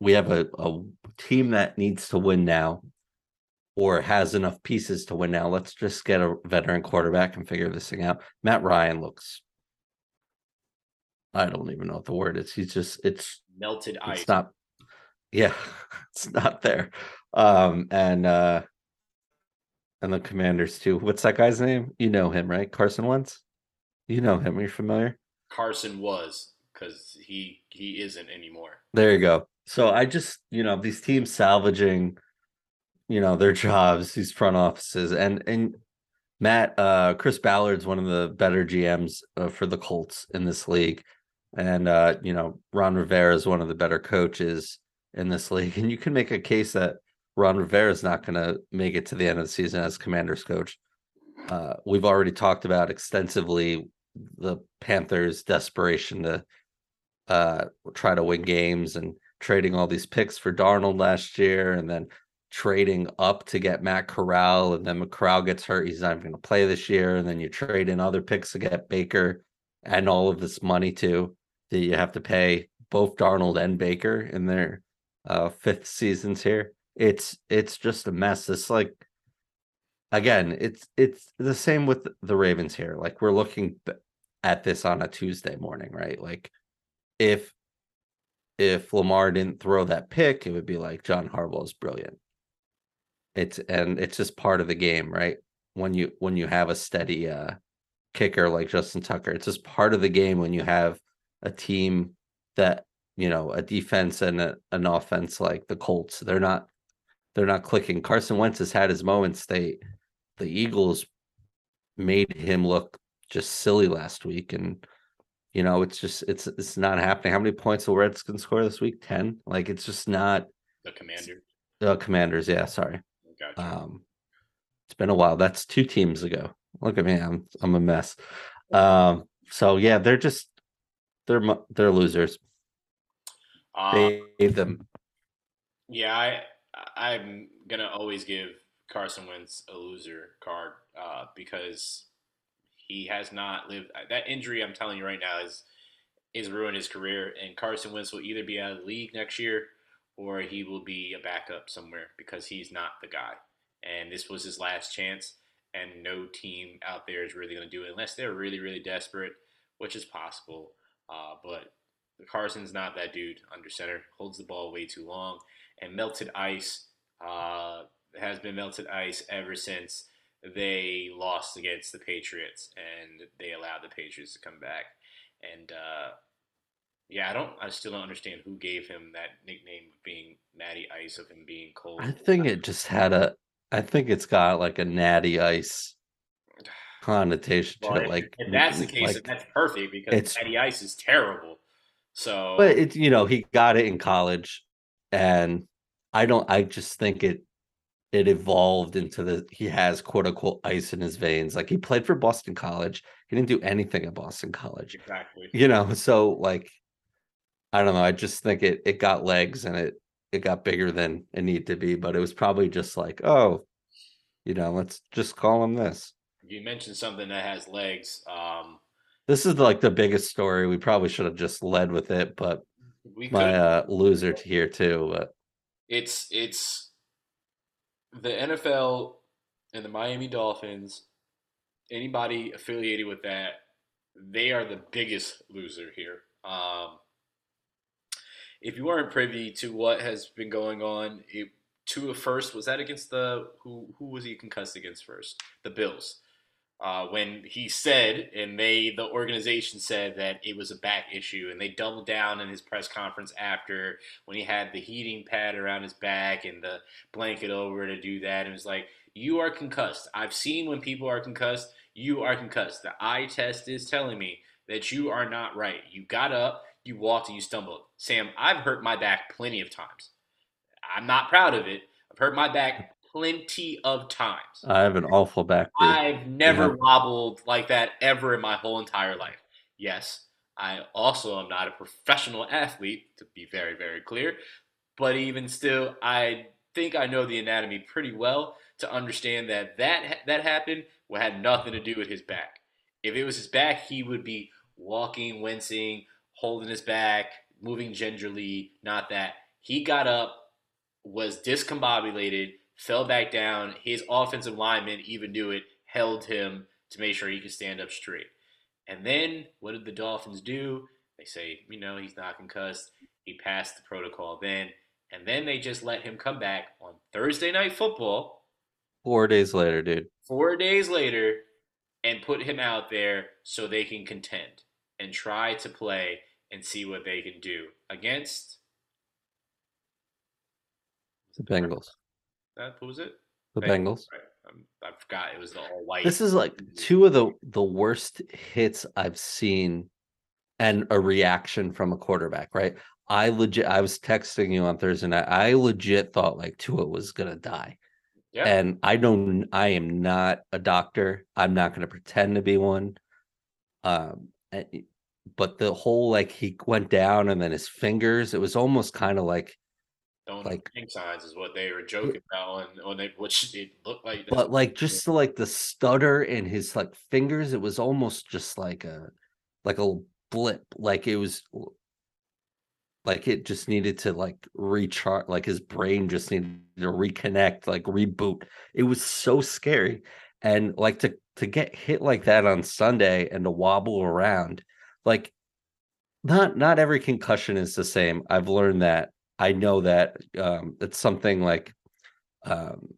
We have a, a team that needs to win now or has enough pieces to win now. Let's just get a veteran quarterback and figure this thing out. Matt Ryan looks, I don't even know what the word is. He's just, it's melted ice. It's not, yeah, it's not there. Um, and, uh, And the Commanders, too. What's that guy's name? You know him, right? Carson Wentz? You know him. Are you familiar? Carson was, because he he isn't anymore. There you go. So I just, you know, these teams salvaging, you know, their jobs, these front offices. And and Matt, uh, Chris Ballard's one of the better G Ms uh, for the Colts in this league. And, uh, you know, Ron Rivera is one of the better coaches in this league. And you can make a case that Ron Rivera is not going to make it to the end of the season as Commanders coach. Uh, we've already talked about extensively the Panthers' desperation to uh, try to win games and trading all these picks for Darnold last year and then trading up to get Matt Corral, and then Corral gets hurt. He's not even going to play this year. And then you trade in other picks to get Baker and all of this money, too, that you have to pay both Darnold and Baker in their uh, fifth seasons here. It's it's just a mess. It's like, again, it's it's the same with the Ravens here. Like, we're looking at this on a Tuesday morning, right? Like, if if Lamar didn't throw that pick, it would be like, John Harbaugh is brilliant. It's and it's just part of the game, right? When you when you have a steady uh, kicker like Justin Tucker, it's just part of the game. When you have a team that, you know, a defense and a, an offense like the Colts, they're not. They're not clicking. Carson Wentz has had his moments. They, the Eagles made him look just silly last week. And, you know, it's just, it's it's not happening. How many points will Redskins score this week? ten? Like, it's just not. The Commanders. The Commanders, yeah, sorry. Gotcha. Um, it's been a while. That's two teams ago. Look at me, I'm I'm a mess. Um, so, yeah, they're just, they're, they're losers. Um, they gave them. Yeah, I. I'm going to always give Carson Wentz a loser card uh, because he has not lived – that injury, I'm telling you right now, is is ruined his career. And Carson Wentz will either be out of the league next year or he will be a backup somewhere because he's not the guy. And this was his last chance, and no team out there is really going to do it unless they're really, really desperate, which is possible. Uh, but Carson's not that dude under center, holds the ball way too long. And melted ice uh, has been melted ice ever since they lost against the Patriots and they allowed the Patriots to come back. And uh, yeah, I don't, I still don't understand who gave him that nickname of being Natty Ice, of him being cold. I think it just had a, I think it's got like a Natty Ice connotation well, to it. Like, if that's the case, like, that's perfect because Natty Ice is terrible. So, but it's, you know, he got it in college. And I don't, I just think it, it evolved into the, he has quote unquote ice in his veins. Like, he played for Boston College. He didn't do anything at Boston College. Exactly. You know, so like, I don't know. I just think it, it got legs and it, it got bigger than it needed to be, but it was probably just like, oh, you know, let's just call him this. You mentioned something that has legs. Um, this is like the biggest story. We probably should have just led with it, but we my uh, loser to hear too. But. It's it's the N F L and the Miami Dolphins. Anybody affiliated with that, they are the biggest loser here. Um, if you weren't privy to what has been going on, it, Tua first, was that against the who? Who was he concussed against first? The Bills. Uh, when he said, and they, the organization said that it was a back issue, and they doubled down in his press conference after when he had the heating pad around his back and the blanket over to do that. And it was like, you are concussed. I've seen when people are concussed, you are concussed. The eye test is telling me that you are not right. You got up, you walked, and you stumbled. Sam, I've hurt my back plenty of times. I'm not proud of it. I've hurt my back plenty of times. I have an awful back. Dude. I've never yeah. wobbled like that ever in my whole entire life. Yes, I also am not a professional athlete, to be very, very clear. But even still, I think I know the anatomy pretty well to understand that that, that happened had nothing to do with his back. If it was his back, he would be walking, wincing, holding his back, moving gingerly, not that. He got up, was discombobulated, fell back down. His offensive lineman even knew it, held him to make sure he could stand up straight. And then what did the Dolphins do? They say, you know, he's not concussed. He passed the protocol then. And then they just let him come back on Thursday Night Football. Four days later, dude. Four days later, and put him out there so they can contend and try to play and see what they can do against the Bengals. That, what was it? The Bengals. Bengals. Right. I forgot it was the all white. This is like two of the, the worst hits I've seen and a reaction from a quarterback, right? I legit, I was texting you on Thursday night. I legit thought like Tua was going to die. Yeah. And I don't, I am not a doctor. I'm not going to pretend to be one. Um, but the whole, like he went down and then his fingers, it was almost kind of like, don't like pink signs is what they were joking about. And when they, which it looked like, but like just the, like the stutter in his like fingers, it was almost just like a, like a blip. Like it was like it just needed to like recharge, like his brain just needed to reconnect, like reboot. It was so scary. And like to, to get hit like that on Sunday and to wobble around, like not, not every concussion is the same. I've learned that. I know that um, it's something like, um,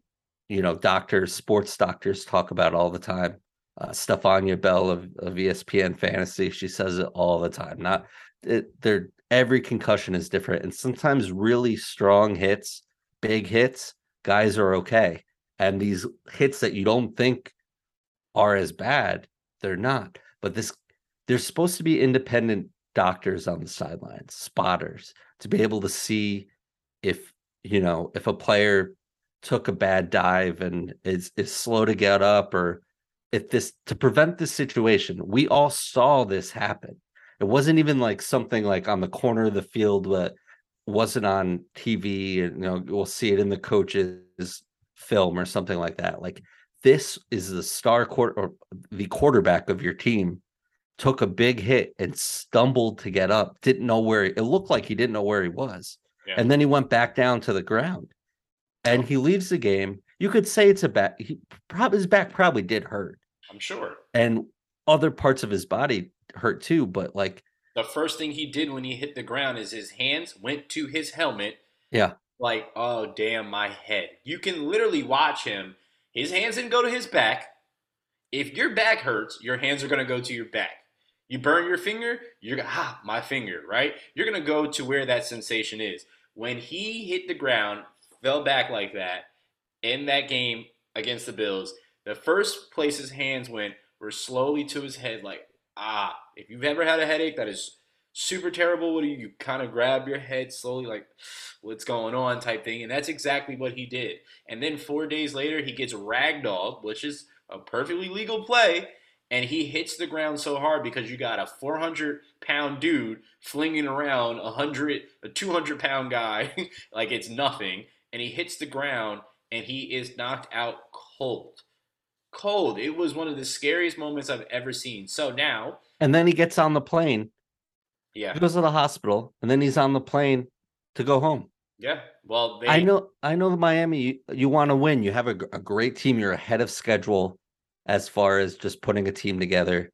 you know, doctors, sports doctors talk about all the time. Uh, Stefania Bell of, of E S P N Fantasy, she says it all the time. Not it, they're, every concussion is different, and sometimes really strong hits, big hits, guys are okay. And these hits that you don't think are as bad, they're not. But this, there's supposed to be independent doctors on the sidelines, spotters, to be able to see if, you know, if a player took a bad dive and is is slow to get up, or if this, to prevent this situation. We all saw this happen. It wasn't even like something like on the corner of the field, but wasn't on T V. You know, we'll see it in the coach's film or something like that. Like this is the star quarter or the quarterback of your team took a big hit and stumbled to get up. Didn't know where he, it looked like he didn't know where he was. Yeah. And then he went back down to the ground and he leaves the game. You could say it's a back. He probably, his back probably did hurt. I'm sure. And other parts of his body hurt too, but like the first thing he did when he hit the ground is his hands went to his helmet. Yeah, like, oh damn, my head. You can literally watch him, his hands didn't go to his back. If your back hurts, your hands are going to go to your back. You burn your finger, you're gonna, ah, my finger, right? You're going to go to where that sensation is. When he hit the ground, fell back like that in that game against the Bills, the first place his hands went were slowly to his head, like, ah, if you've ever had a headache that is super terrible, what do you, you kind of grab your head slowly, like, what's going on type thing, and that's exactly what he did. And then four days later, he gets ragdolled, which is a perfectly legal play, and he hits the ground so hard because you got a four hundred pound dude flinging around a hundred, a two hundred pound guy like it's nothing, and he hits the ground, and he is knocked out cold. Cold. It was one of the scariest moments I've ever seen. So now... And then he gets on the plane. Yeah. He goes to the hospital, and then he's on the plane to go home. Yeah, well... They... I know I know the Miami, you, you want to win. You have a, a great team. You're ahead of schedule as far as just putting a team together.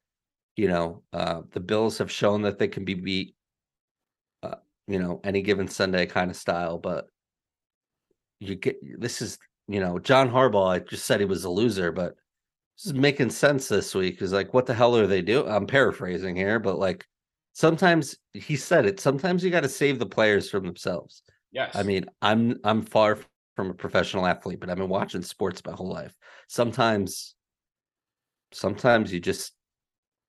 You know, uh, the Bills have shown that they can be beat, uh, you know, any given Sunday kind of style, but you get this is, you know, John Harbaugh, I just said he was a loser, but this is making sense this week. Is like, what the hell are they doing? I'm paraphrasing here, but like, sometimes he said it. Sometimes you got to save the players from themselves. Yes. I mean, I'm I'm far from a professional athlete, but I've been watching sports my whole life. Sometimes, sometimes you just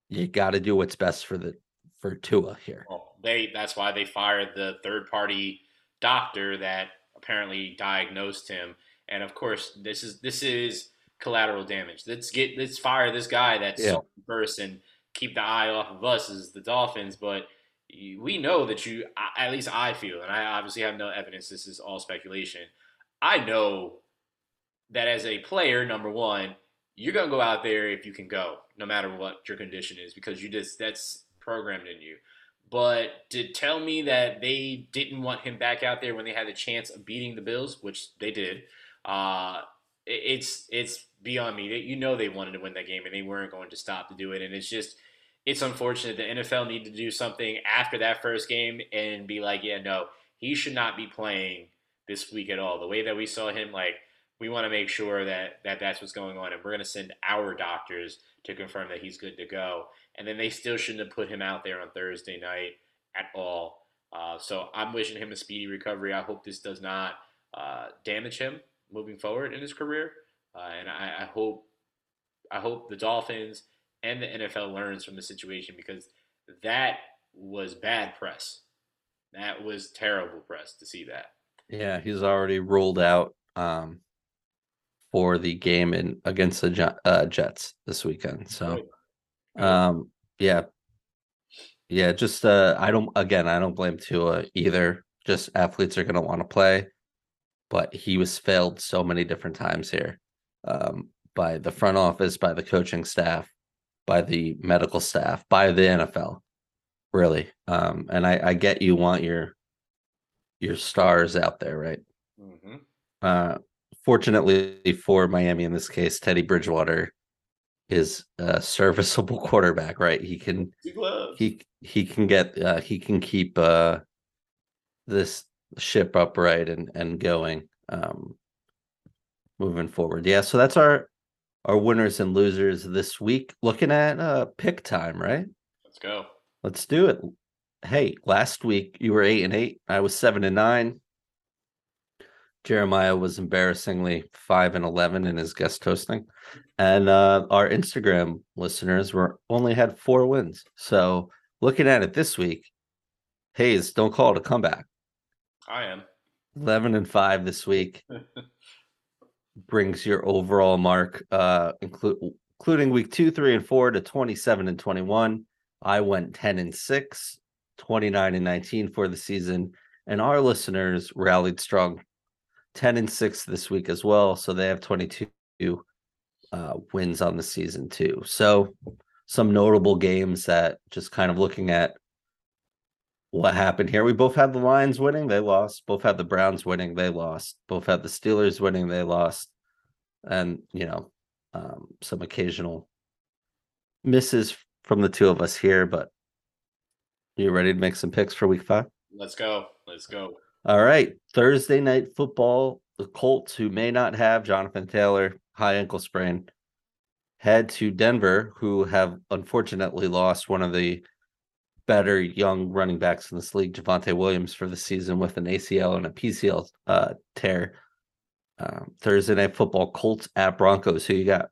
you got to do what's best for the for Tua here. Well, they that's why they fired the third party doctor that apparently diagnosed him. And of course, this is this is collateral damage. Let's get let's fire this guy that's yeah. first and keep the eye off of us as the Dolphins, but. We know that you, at least I feel, and I obviously have no evidence, this is all speculation. I know that as a player, number one, you're going to go out there if you can go, no matter what your condition is, because you just that's programmed in you. But to tell me that they didn't want him back out there when they had the chance of beating the Bills, which they did, uh, it's it's beyond me. You know they wanted to win that game, and they weren't going to stop to do it, and it's just... It's unfortunate. The N F L needed to do something after that first game and be like, yeah, no, he should not be playing this week at all. The way that we saw him, like, we want to make sure that, that that's what's going on, and we're going to send our doctors to confirm that he's good to go. And then they still shouldn't have put him out there on Thursday night at all. Uh, so I'm wishing him a speedy recovery. I hope this does not uh, damage him moving forward in his career. Uh, and I, I hope I hope the Dolphins – and the N F L learns from the situation, because that was bad press. That was terrible press to see that. Yeah, he's already ruled out um, for the game in against the uh, Jets this weekend. So, um, yeah, yeah. Just uh, I don't. Again, I don't blame Tua either. Just athletes are going to want to play, but he was failed so many different times here um, by the front office, by the coaching staff. By the medical staff, by the N F L, really. Um, and I, I get you want your your stars out there, right? Mm-hmm. Uh, fortunately for Miami in this case, Teddy Bridgewater is a serviceable quarterback, right? He can he he can get uh, he can keep uh, this ship upright and and going um, moving forward. Yeah, so that's our. Our winners and losers this week. Looking at uh, pick time, right? Let's go. Let's do it. Hey, last week you were eight and eight. I was seven and nine. Jeremiah was embarrassingly five and eleven in his guest hosting, and uh, our Instagram listeners were only had four wins. So looking at it this week, Hayes, don't call it a comeback. I am eleven and five this week. Brings your overall mark, uh, inclu- including week two, three, and four, to twenty-seven and twenty-one. I went ten and six, twenty-nine and nineteen for the season, and our listeners rallied strong, ten and six this week as well. So they have twenty-two uh, wins on the season too. So some notable games that just kind of looking at what happened here. We both had the Lions winning, they lost. Both had the Browns winning, they lost. Both had the Steelers winning, they lost. And, you know, um, some occasional misses from the two of us here, but you ready to make some picks for week five? Let's go. Let's go. All right. Thursday night football, the Colts, who may not have Jonathan Taylor, high ankle sprain, head to Denver, who have unfortunately lost one of the better young running backs in this league, Javonte Williams, for the season with an A C L and a P C L uh, tear. Um, Thursday Night Football, Colts at Broncos. Who you got?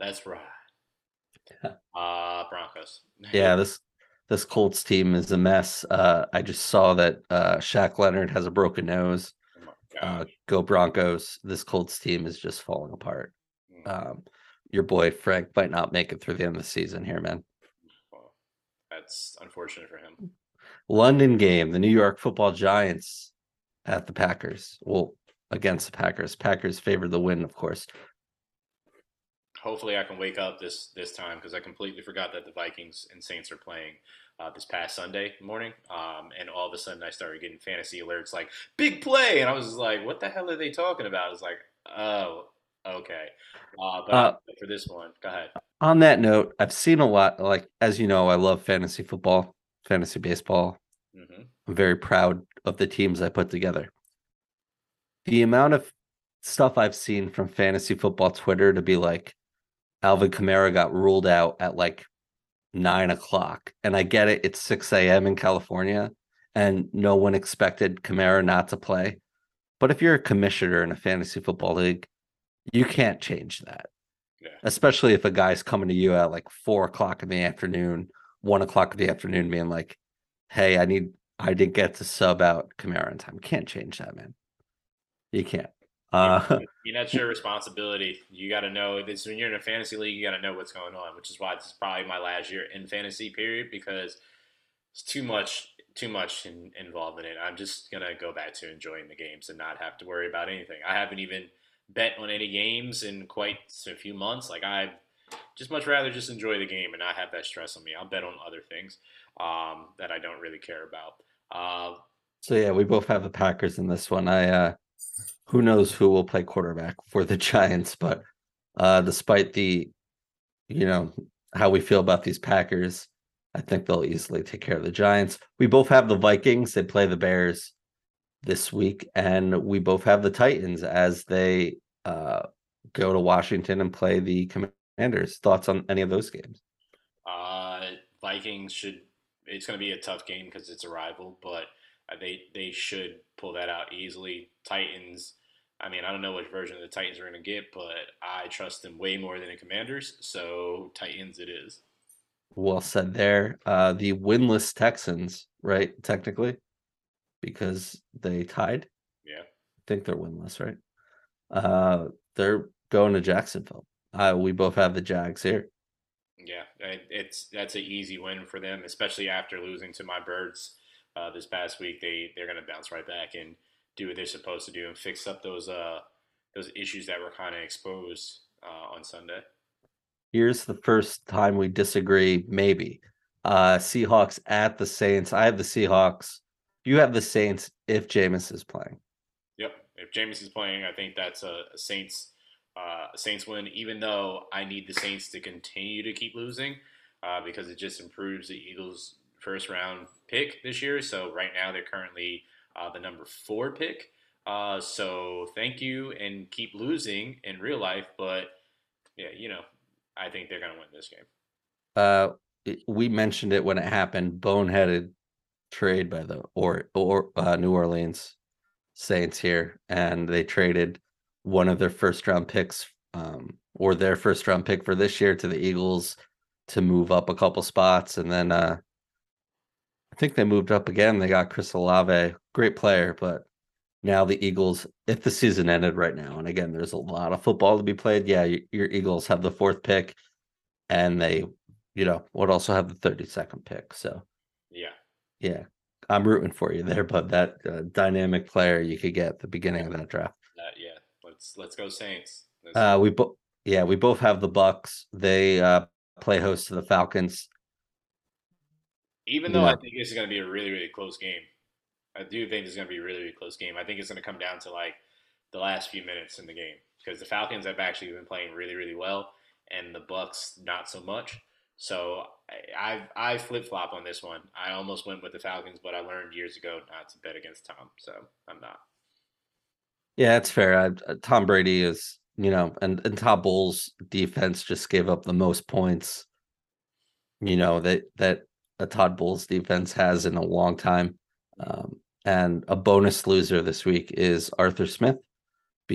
That's right. Yeah. Uh, Broncos. Yeah, this this Colts team is a mess. Uh, I just saw that uh, Shaq Leonard has a broken nose. Oh uh, go Broncos. This Colts team is just falling apart. Mm. Um, your boy Frank might not make it through the end of the season here, man. Well, that's unfortunate for him. London game, the New York Football Giants at the Packers. Well, against the Packers. Packers favored the win, of course. Hopefully I can wake up this this time, because I completely forgot that the Vikings and Saints are playing uh, this past Sunday morning. Um, and all of a sudden I started getting fantasy alerts like, big play! And I was like, what the hell are they talking about? It's like, oh, okay. Uh, but uh, for this one, go ahead. On that note, I've seen a lot. Like, as you know, I love fantasy football, fantasy baseball. Mm-hmm. I'm very proud of the teams I put together. The amount of stuff I've seen from fantasy football Twitter to be like, Alvin Kamara got ruled out at like nine o'clock. And I get it. It's six a.m. in California and no one expected Kamara not to play. But if you're a commissioner in a fantasy football league, you can't change that. Yeah. Especially if a guy's coming to you at like four o'clock in the afternoon, one o'clock in the afternoon, being like, hey, I need, I didn't get to sub out Kamara in time. You can't change that, man. You can't. Uh, you know, it's your responsibility. You got to know this when you're in a fantasy league. You got to know what's going on, which is why this is probably my last year in fantasy. Period, because it's too much, too much in, involved in it. I'm just gonna go back to enjoying the games and not have to worry about anything. I haven't even bet on any games in quite a few months. Like I just much rather just enjoy the game and not have that stress on me. I'll bet on other things um, that I don't really care about. Uh, so yeah, we both have the Packers in this one. I. Uh... Who knows who will play quarterback for the Giants, but uh, despite the, you know, how we feel about these Packers, I think they'll easily take care of the Giants. We both have the Vikings. They play the Bears this week, and we both have the Titans as they uh, go to Washington and play the Commanders. Thoughts on any of those games? Uh, Vikings should – it's going to be a tough game because it's a rival, but they they should pull that out easily. Titans – I mean, I don't know what version of the Titans we're going to get, but I trust them way more than the Commanders, so Titans it is. Well said there. Uh, the winless Texans, right, technically, because they tied? Yeah. I think they're winless, right? Uh, they're going to Jacksonville. Uh, we both have the Jags here. Yeah, it's that's an easy win for them, especially after losing to my Birds uh, this past week. They, they're going to bounce right back and do what they're supposed to do and fix up those uh those issues that were kind of exposed uh, on Sunday. Here's the first time we disagree, maybe. Uh, Seahawks at the Saints. I have the Seahawks. You have the Saints if Jameis is playing. Yep, if Jameis is playing, I think that's a, a Saints uh, a Saints win. Even though I need the Saints to continue to keep losing uh, because it just improves the Eagles' first round pick this year. So right now they're currently Uh, the number four pick. Uh, so thank you and keep losing in real life. But yeah, you know, I think they're going to win this game. Uh, we mentioned it when it happened. Boneheaded trade by the or or uh, New Orleans Saints here, and they traded one of their first round picks, um, or their first round pick for this year to the Eagles to move up a couple spots, and then uh, I think they moved up again. They got Chris Olave. Great player, but now the Eagles, if the season ended right now, and again, there's a lot of football to be played. Yeah, your Eagles have the fourth pick, and they, you know, would also have the thirty-second pick. So, yeah, yeah, I'm rooting for you there, but that uh, dynamic player you could get at the beginning of that draft. Uh, yeah, let's let's go Saints. Let's uh, go. We both, yeah, we both have the Bucks. They uh, play host to the Falcons. Even though yeah. I think this is going to be a really really close game. I do think it's going to be a really, really close game. I think it's going to come down to, like, the last few minutes in the game because the Falcons have actually been playing really, really well, and the Bucks not so much. So I I, I flip-flop on this one. I almost went with the Falcons, but I learned years ago not to bet against Tom, so I'm not. Yeah, that's fair. I, Tom Brady is, you know, and, and Todd Bowles' defense just gave up the most points, you know, that, that a Todd Bowles defense has in a long time. Um, And a bonus loser this week is Arthur Smith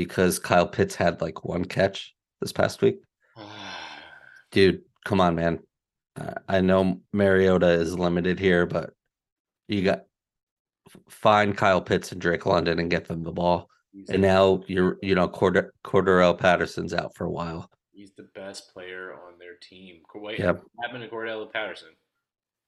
because Kyle Pitts had like one catch this past week. Dude, come on, man. Uh, I know Mariota is limited here, but you got find Kyle Pitts and Drake London and get them the ball. Exactly. And now you're, you know, Cordero Patterson's out for a while. He's the best player on their team. Wait, yep. What happened to Cordell Patterson?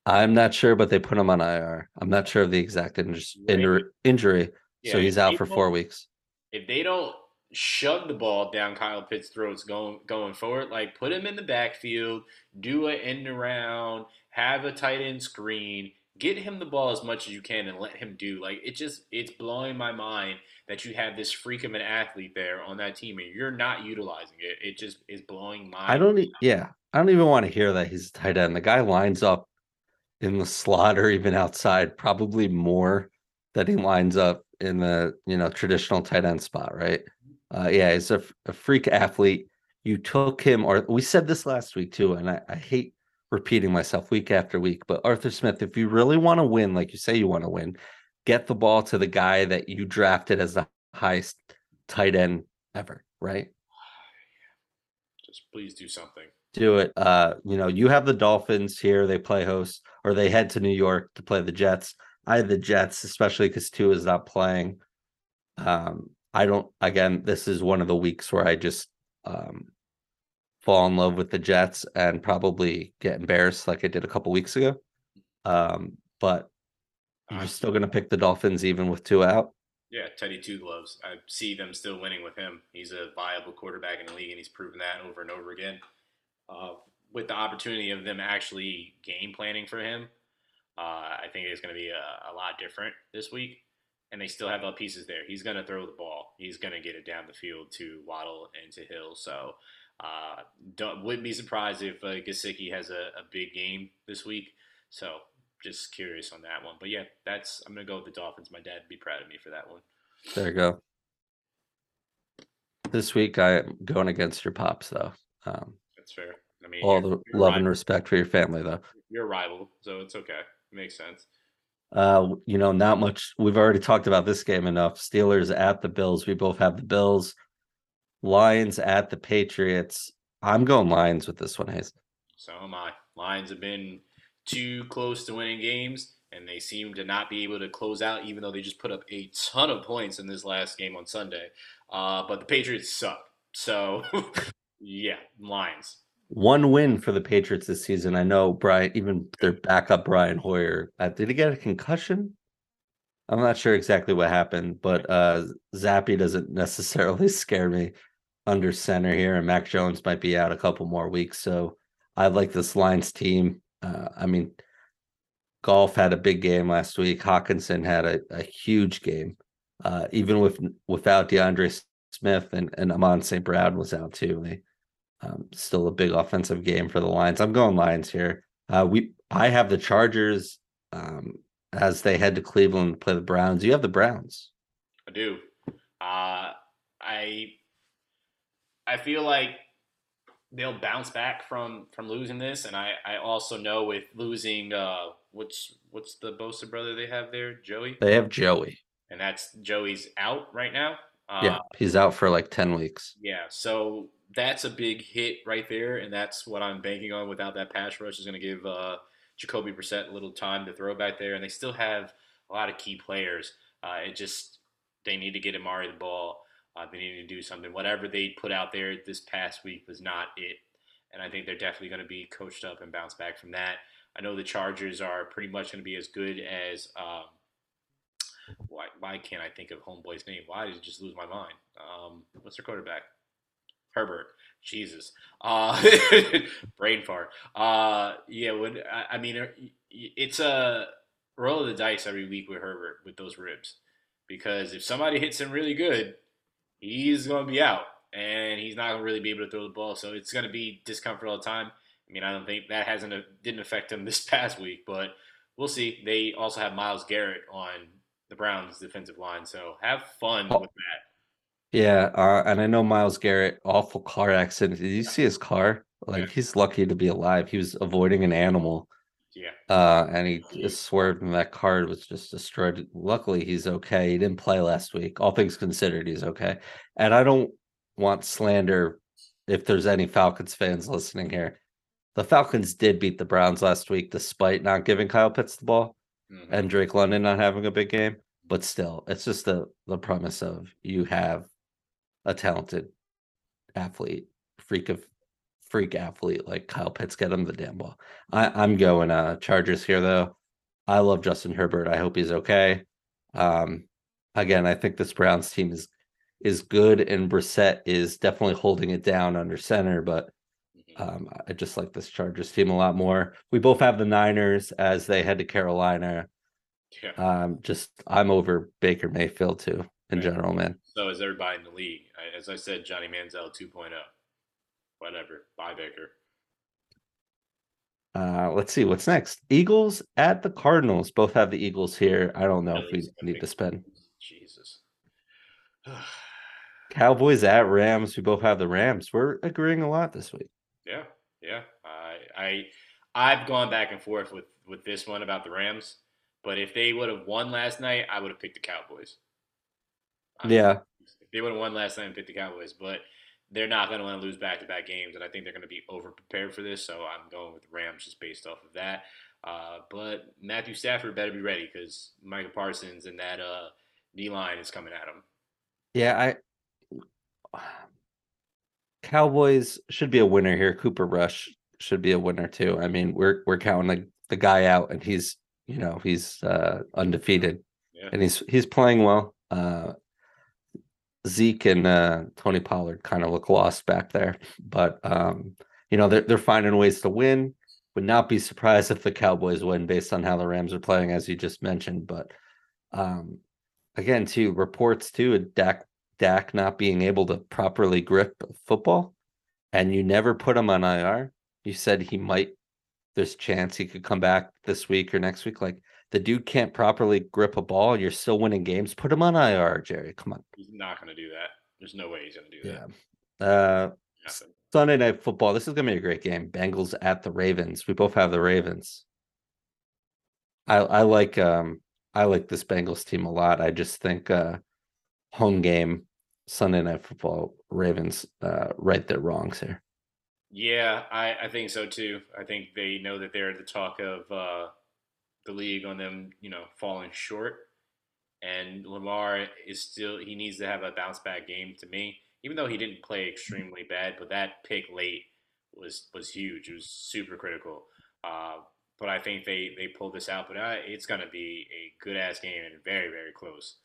I'm not sure, but they put him on I R. I'm not sure of the exact inj- inj- injury, yeah, so he's out for four weeks. If they don't shove the ball down Kyle Pitts' throats going going forward, like put him in the backfield, do an end around, have a tight end screen, get him the ball as much as you can and let him do. Like it just, it's blowing my mind that you have this freak of an athlete there on that team and you're not utilizing it. It just is blowing my mind. I don't, yeah, I don't even want to hear that he's a tight end. The guy lines up in the slot or even outside, probably more than he lines up in the, you know, traditional tight end spot, right? Uh, yeah, he's a, a freak athlete. You took him, or we said this last week too, and I, I hate repeating myself week after week, but Arthur Smith, if you really want to win, like you say you want to win, get the ball to the guy that you drafted as the highest tight end ever, right? Just please do something. Do it. Uh, you know, you have the Dolphins here. They play host, or they head to New York to play the Jets. I have the Jets, especially because Tua is not playing. Um, I don't, again, this is one of the weeks where I just um, fall in love with the Jets and probably get embarrassed like I did a couple weeks ago. Um, but I'm still going to pick the Dolphins even with two out. Yeah, Teddy Two Gloves. I see them still winning with him. He's a viable quarterback in the league, and he's proven that over and over again. Uh, with the opportunity of them actually game planning for him, uh, I think it's going to be a, a lot different this week. And they still have all pieces there. He's going to throw the ball. He's going to get it down the field to Waddle and to Hill. So uh, don't, wouldn't be surprised if uh, Gesicki has a, a big game this week. So just curious on that one. But, yeah, that's I'm going to go with the Dolphins. My dad would be proud of me for that one. There you go. This week I'm going against your pops, though. Um, that's fair. I mean, all the love rival. And respect for your family, though. You're a rival, so it's okay. It makes sense. Uh, you know, not much. We've already talked about this game enough. Steelers at the Bills. We both have the Bills. Lions at the Patriots. I'm going Lions with this one, Hayes. So am I. Lions have been too close to winning games, and they seem to not be able to close out, even though they just put up a ton of points in this last game on Sunday. Uh, but the Patriots suck. So, yeah, Lions. One win for the Patriots this season. I know Brian, even their backup Brian Hoyer, uh, did he get a concussion? I'm not sure exactly what happened, but uh, Zappy doesn't necessarily scare me under center here, and Mac Jones might be out a couple more weeks. So I like this Lions team. Uh, I mean, Goff had a big game last week. Hawkinson had a, a huge game, uh, even with without DeAndre Smith, and, and Amon Saint Brown was out too. They, Um, still a big offensive game for the Lions. I'm going Lions here. Uh, we I have the Chargers um, as they head to Cleveland to play the Browns. You have the Browns. I do. Uh, I I feel like they'll bounce back from, from losing this, and I, I also know with losing uh, what's what's the Bosa brother they have there, Joey? They have Joey, and that's Joey's out right now. Uh, yeah, he's out for like ten weeks. Yeah, so that's a big hit right there, and that's what I'm banking on. Without that pass rush, is going to give uh, Jacoby Brissett a little time to throw back there, and they still have a lot of key players. Uh, it just they need to get Amari the ball. Uh, they need to do something. Whatever they put out there this past week was not it, and I think they're definitely going to be coached up and bounce back from that. I know the Chargers are pretty much going to be as good as um, – Why why can't I think of homeboy's name? Why did I just lose my mind? Um, what's their quarterback? Herbert. Jesus. Uh, brain fart. Uh, yeah, when, I, I mean, it's a roll of the dice every week with Herbert with those ribs. Because if somebody hits him really good, he's going to be out. And he's not going to really be able to throw the ball. So it's going to be discomfort all the time. I mean, I don't think that hasn't didn't affect him this past week. But we'll see. They also have Myles Garrett on the Browns' defensive line, so have fun oh, with that. Yeah, uh, and I know Myles Garrett, awful car accident. Did you see his car? Like, yeah. He's lucky to be alive. He was avoiding an animal. Yeah. Uh, and he just swerved, and that car was just destroyed. Luckily, he's okay. He didn't play last week. All things considered, he's okay. And I don't want slander if there's any Falcons fans listening here. The Falcons did beat the Browns last week despite not giving Kyle Pitts the ball. Mm-hmm. And Drake London not having a big game, but still, it's just the, the premise of you have a talented athlete, freak of freak athlete like Kyle Pitts get him the damn ball. I, I'm going uh, Chargers here, though. I love Justin Herbert. I hope he's okay. Um, again, I think this Browns team is is good, and Brissett is definitely holding it down under center, but um, I just like this Chargers team a lot more. We both have the Niners as they head to Carolina. Yeah. Um, just I'm over Baker Mayfield, too, in right. general, man. So is everybody in the league. As I said, Johnny Manziel two point oh. Whatever. Bye, Baker. Uh, let's see what's next. Eagles at the Cardinals. Both have the Eagles here. I don't know if we need to spend. Jesus. Cowboys at Rams. We both have the Rams. We're agreeing a lot this week. Yeah, yeah. I, I, I've gone back and forth with with this one about the Rams. But if they would have won last night, I would have picked the Cowboys. I mean, yeah. If they would have won last night and picked the Cowboys, but they're not going to want to lose back-to-back games, and I think they're going to be over-prepared for this, so I'm going with the Rams just based off of that. Uh, but Matthew Stafford better be ready because Micah Parsons and that uh, D-line is coming at him. Yeah, I Cowboys should be a winner here. Cooper Rush should be a winner too. I mean, we're we're counting the, the guy out, and he's you know he's uh, undefeated, yeah. and he's he's playing well. Uh, Zeke and uh, Tony Pollard kind of look lost back there, but um, you know they're they're finding ways to win. Would not be surprised if the Cowboys win based on how the Rams are playing, as you just mentioned. But um, again, too reports too Dak Dak not being able to properly grip football, and you never put him on I R. You said he might. There's chance he could come back this week or next week. Like the dude can't properly grip a ball, and you're still winning games. Put him on I R, Jerry. Come on. He's not going to do that. There's no way he's going to do yeah. that. Uh, Sunday Night Football. This is going to be a great game. Bengals at the Ravens. We both have the Ravens. I I like um I like this Bengals team a lot. I just think uh, home game Sunday Night Football. Ravens uh, right their wrongs here. Yeah, I, I think so too. I think they know that they're the talk of uh, the league on them, you know, falling short. And Lamar is still, he needs to have a bounce back game to me, even though he didn't play extremely bad, but that pick late was, was huge. It was super critical. Uh, but I think they, they pulled this out, but uh, it's going to be a good ass game and very, very close.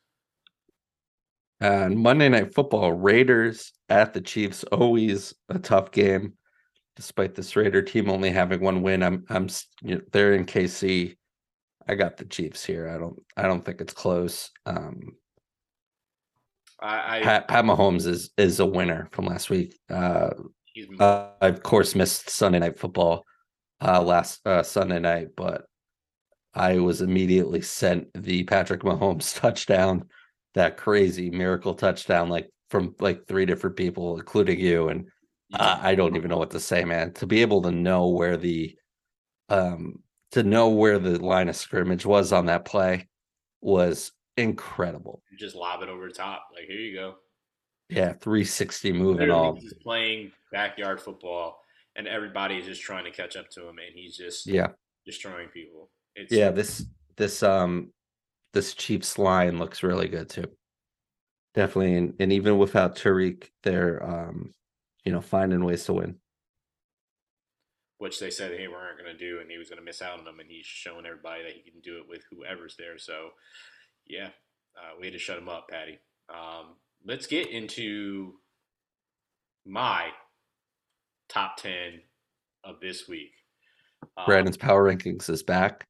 And Monday Night Football, Raiders at the Chiefs, always a tough game. Despite this Raider team only having one win, I'm I'm you know, they're in K C. I got the Chiefs here. I don't I don't think it's close. Um, I, I Pat, Pat Mahomes is is a winner from last week. Uh, uh, I of course missed Sunday Night Football uh, last uh, Sunday night, but I was immediately sent the Patrick Mahomes touchdown, that crazy miracle touchdown, like from like three different people, including you and. Uh, I don't even know what to say, man. To be able to know where the, um, to know where the line of scrimmage was on that play, was incredible. You just lob it over the top, like here you go. Yeah, three sixty move and all. He's playing backyard football, and everybody is just trying to catch up to him, and he's just yeah destroying people. It's- yeah, this this um this Chiefs line looks really good too. Definitely, and, and even without Tariq, they're um. you know, finding ways to win. Which they said they weren't going to do, and he was going to miss out on them, and he's shown everybody that he can do it with whoever's there. So, yeah, uh, we had to shut him up, Patty. Um, let's get into my top ten of this week. Um, Brandon's Power Rankings is back.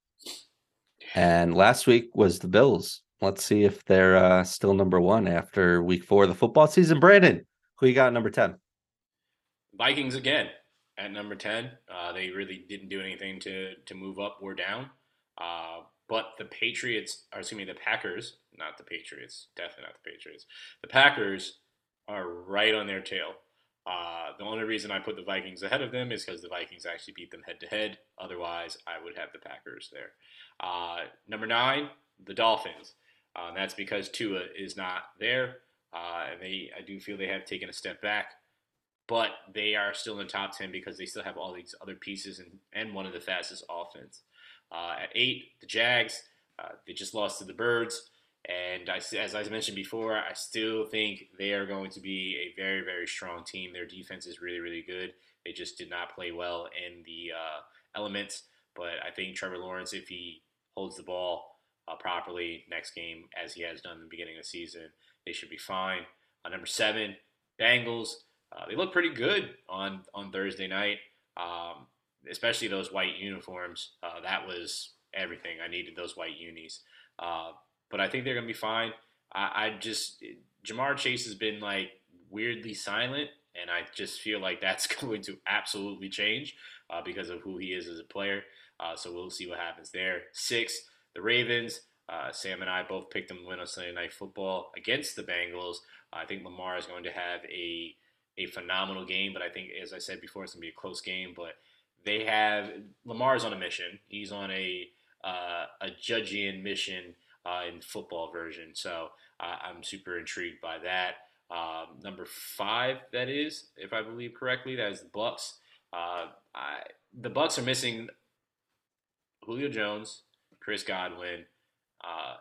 And last week was the Bills. Let's see if they're uh, still number one after week four of the football season. Brandon, who you got number ten? Vikings again at number ten. Uh, they really didn't do anything to to move up or down. Uh, but the Patriots, or excuse me, the Packers, not the Patriots, definitely not the Patriots. The Packers are right on their tail. Uh, the only reason I put the Vikings ahead of them is because the Vikings actually beat them head to head. Otherwise, I would have the Packers there. Uh, number nine, the Dolphins. Uh, that's because Tua is not there, uh, and they I do feel they have taken a step back. But they are still in the top ten because they still have all these other pieces and, and one of the fastest offense. Uh, at eight, the Jags. Uh, they just lost to the Birds. And I, as I mentioned before, I still think they are going to be a very, very strong team. Their defense is really, really good. They just did not play well in the uh, elements. But I think Trevor Lawrence, if he holds the ball uh, properly next game, as he has done in the beginning of the season, they should be fine. Uh, number seven, Bengals. Uh, they look pretty good on, on Thursday night, um, especially those white uniforms. Uh, that was everything. I needed those white unis. Uh, but I think they're going to be fine. I, I just – Jamar Chase has been, like, weirdly silent, and I just feel like that's going to absolutely change uh, because of who he is as a player. Uh, so we'll see what happens there. Six, the Ravens. Uh, Sam and I both picked them to win on Sunday Night Football against the Bengals. Uh, I think Lamar is going to have a a phenomenal game, but I think, as I said before, it's going to be a close game. But they have – Lamar's on a mission. He's on a uh, a Judgian mission uh, in football version. So uh, I'm super intrigued by that. Um, number five, that is, if I believe correctly, that is the Bucs. Uh, I, the Bucs are missing Julio Jones, Chris Godwin, uh,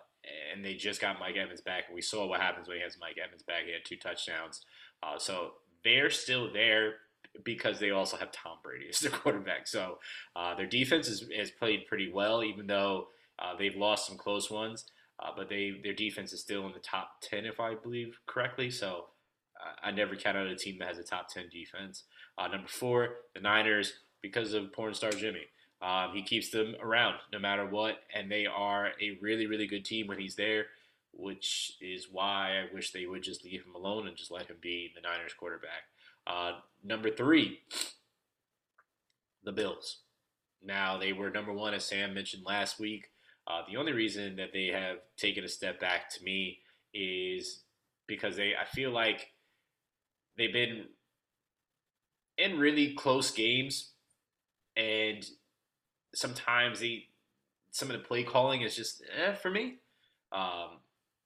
and they just got Mike Evans back. And we saw what happens when he has Mike Evans back. He had two touchdowns. Uh, so they're still there because they also have Tom Brady as their quarterback. So uh, their defense is, has played pretty well, even though uh, they've lost some close ones. Uh, but they their defense is still in the top ten, if I believe correctly. So uh, I never count out a team that has a top ten defense. Uh, number four, the Niners, because of porn star Jimmy. Um, he keeps them around no matter what, and they are a really, really good team when he's there, which is why I wish they would just leave him alone and just let him be the Niners quarterback. Uh, number three, the Bills. Now, they were number one, as Sam mentioned last week. Uh, the only reason that they have taken a step back to me is because they, I feel like they've been in really close games, and sometimes they, some of the play calling is just eh, for me. Um,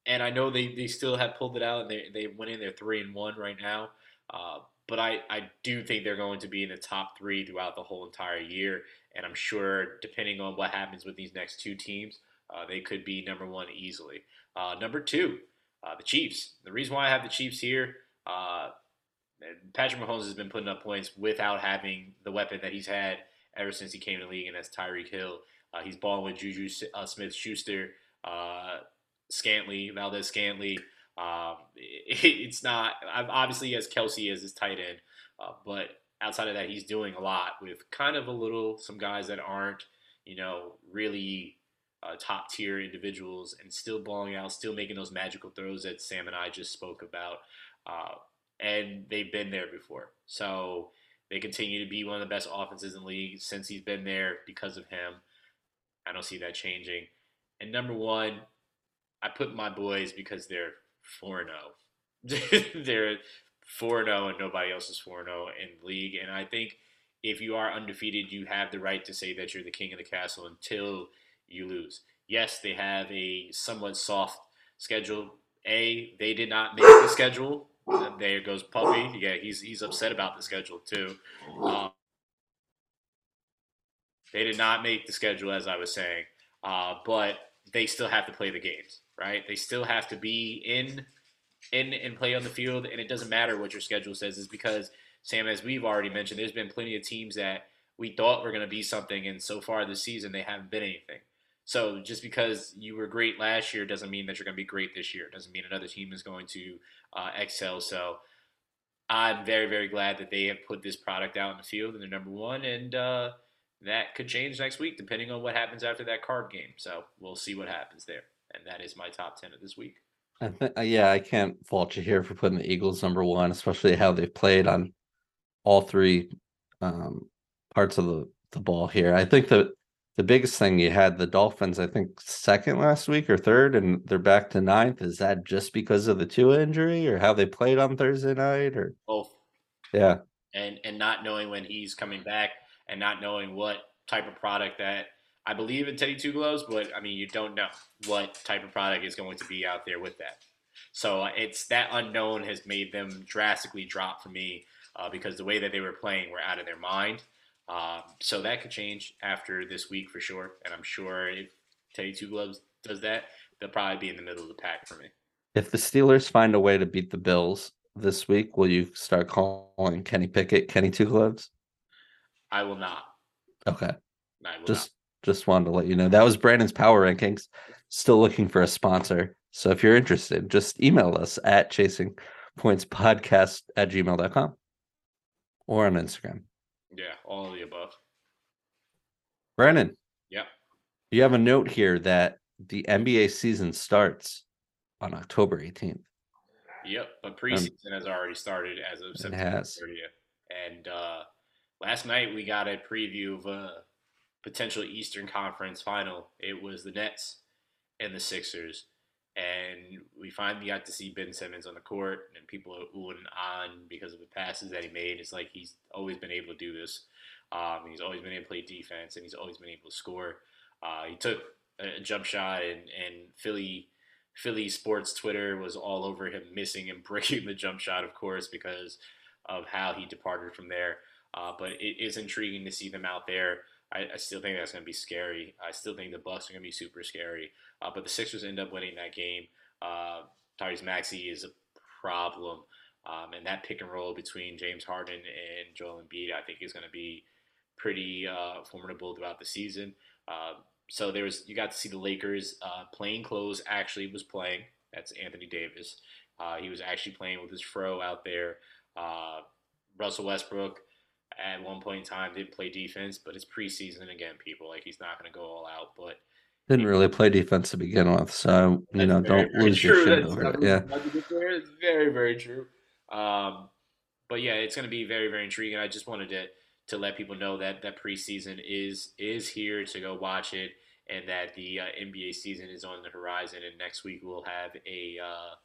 and I know they, they still have pulled it out, and they they went in there three and one right now. Uh, but I, I do think they're going to be in the top three throughout the whole entire year. And I'm sure, depending on what happens with these next two teams, uh, they could be number one easily. Uh, number two, uh, the Chiefs. The reason why I have the Chiefs here, uh, Patrick Mahomes has been putting up points without having the weapon that he's had ever since he came to the league, and that's Tyreek Hill. Uh, he's balling with Juju uh, Smith-Schuster, uh, Scantley, Valdez-Scantley. Um, it, it's not – obviously he has Kelsey as his tight end, uh, but – outside of that, he's doing a lot with kind of a little, some guys that aren't, you know, really uh, top tier individuals, and still balling out, still making those magical throws that Sam and I just spoke about. Uh, and they've been there before. So they continue to be one of the best offenses in the league since he's been there because of him. I don't see that changing. And number one, I put my boys because they're four and oh. They're four and oh, and nobody else is four and oh in the league. And I think if you are undefeated, you have the right to say that you're the king of the castle until you lose. Yes, they have a somewhat soft schedule. A, they did not make the schedule. There goes Puppy. Yeah, he's he's upset about the schedule too. Um, they did not make the schedule, as I was saying. Uh, but they still have to play the games, right? They still have to be in – And, and play on the field, and it doesn't matter what your schedule says, is because, Sam, as we've already mentioned, there's been plenty of teams that we thought were going to be something, and so far this season they haven't been anything. So just because you were great last year doesn't mean that you're going to be great this year. It doesn't mean another team is going to uh, excel. So I'm very, very glad that they have put this product out in the field, and they're number one, and uh, that could change next week depending on what happens after that card game. So we'll see what happens there, and that is my top ten of this week. I th- yeah, I can't fault you here for putting the Eagles number one, especially how they've played on all three um, parts of the, the ball here. I think the, the biggest thing, you had the Dolphins, I think, second last week or third, and they're back to ninth. Is that just because of the Tua injury or how they played on Thursday night? Or both. Yeah. And, and not knowing when he's coming back, and not knowing what type of product that – I believe in Teddy Two Gloves, but, I mean, you don't know what type of product is going to be out there with that. So it's that unknown has made them drastically drop for me uh, because the way that they were playing were out of their mind. Uh, so that could change after this week for sure, and I'm sure if Teddy Two Gloves does that, they'll probably be in the middle of the pack for me. If the Steelers find a way to beat the Bills this week, will you start calling Kenny Pickett Kenny Two Gloves? I will not. Okay. I will just not. Just wanted to let you know. That was Brandon's Power Rankings. Still looking for a sponsor. So if you're interested, just email us at chasing points podcast at gmail dot com or on Instagram. Yeah, all of the above. Brandon. Yeah. You have a note here that the N B A season starts on October eighteenth. Yep, but preseason um, has already started as of September thirtieth. And uh, last night we got a preview of a potential Eastern Conference final. It was the Nets and the Sixers. And we finally got to see Ben Simmons on the court, and people are oohing and ahhing because of the passes that he made. It's like he's always been able to do this. Um, he's always been able to play defense, and he's always been able to score. Uh, he took a jump shot, and, and Philly Philly sports Twitter was all over him missing and breaking the jump shot, of course, because of how he departed from there. Uh, but it is intriguing to see them out there. I, I still think that's going to be scary. I still think the Bucks are going to be super scary. Uh, but the Sixers end up winning that game. Uh, Tyrese Maxey is a problem. Um, and that pick and roll between James Harden and Joel Embiid, I think, is going to be pretty uh, formidable throughout the season. Uh, so there was, you got to see the Lakers uh, plain clothes actually was playing. That's Anthony Davis. Uh, he was actually playing with his fro out there. Uh, Russell Westbrook, at one point in time, didn't play defense, but it's preseason again, people. Like, he's not going to go all out, but didn't really play defense to begin with. So, you know, very, don't lose your shit over it. Yeah, it's very, very true. Um, but yeah, it's going to be very, very intriguing. I just wanted to to let people know that that preseason is is here, to go watch it, and that the uh, N B A season is on the horizon. And next week we'll have a uh,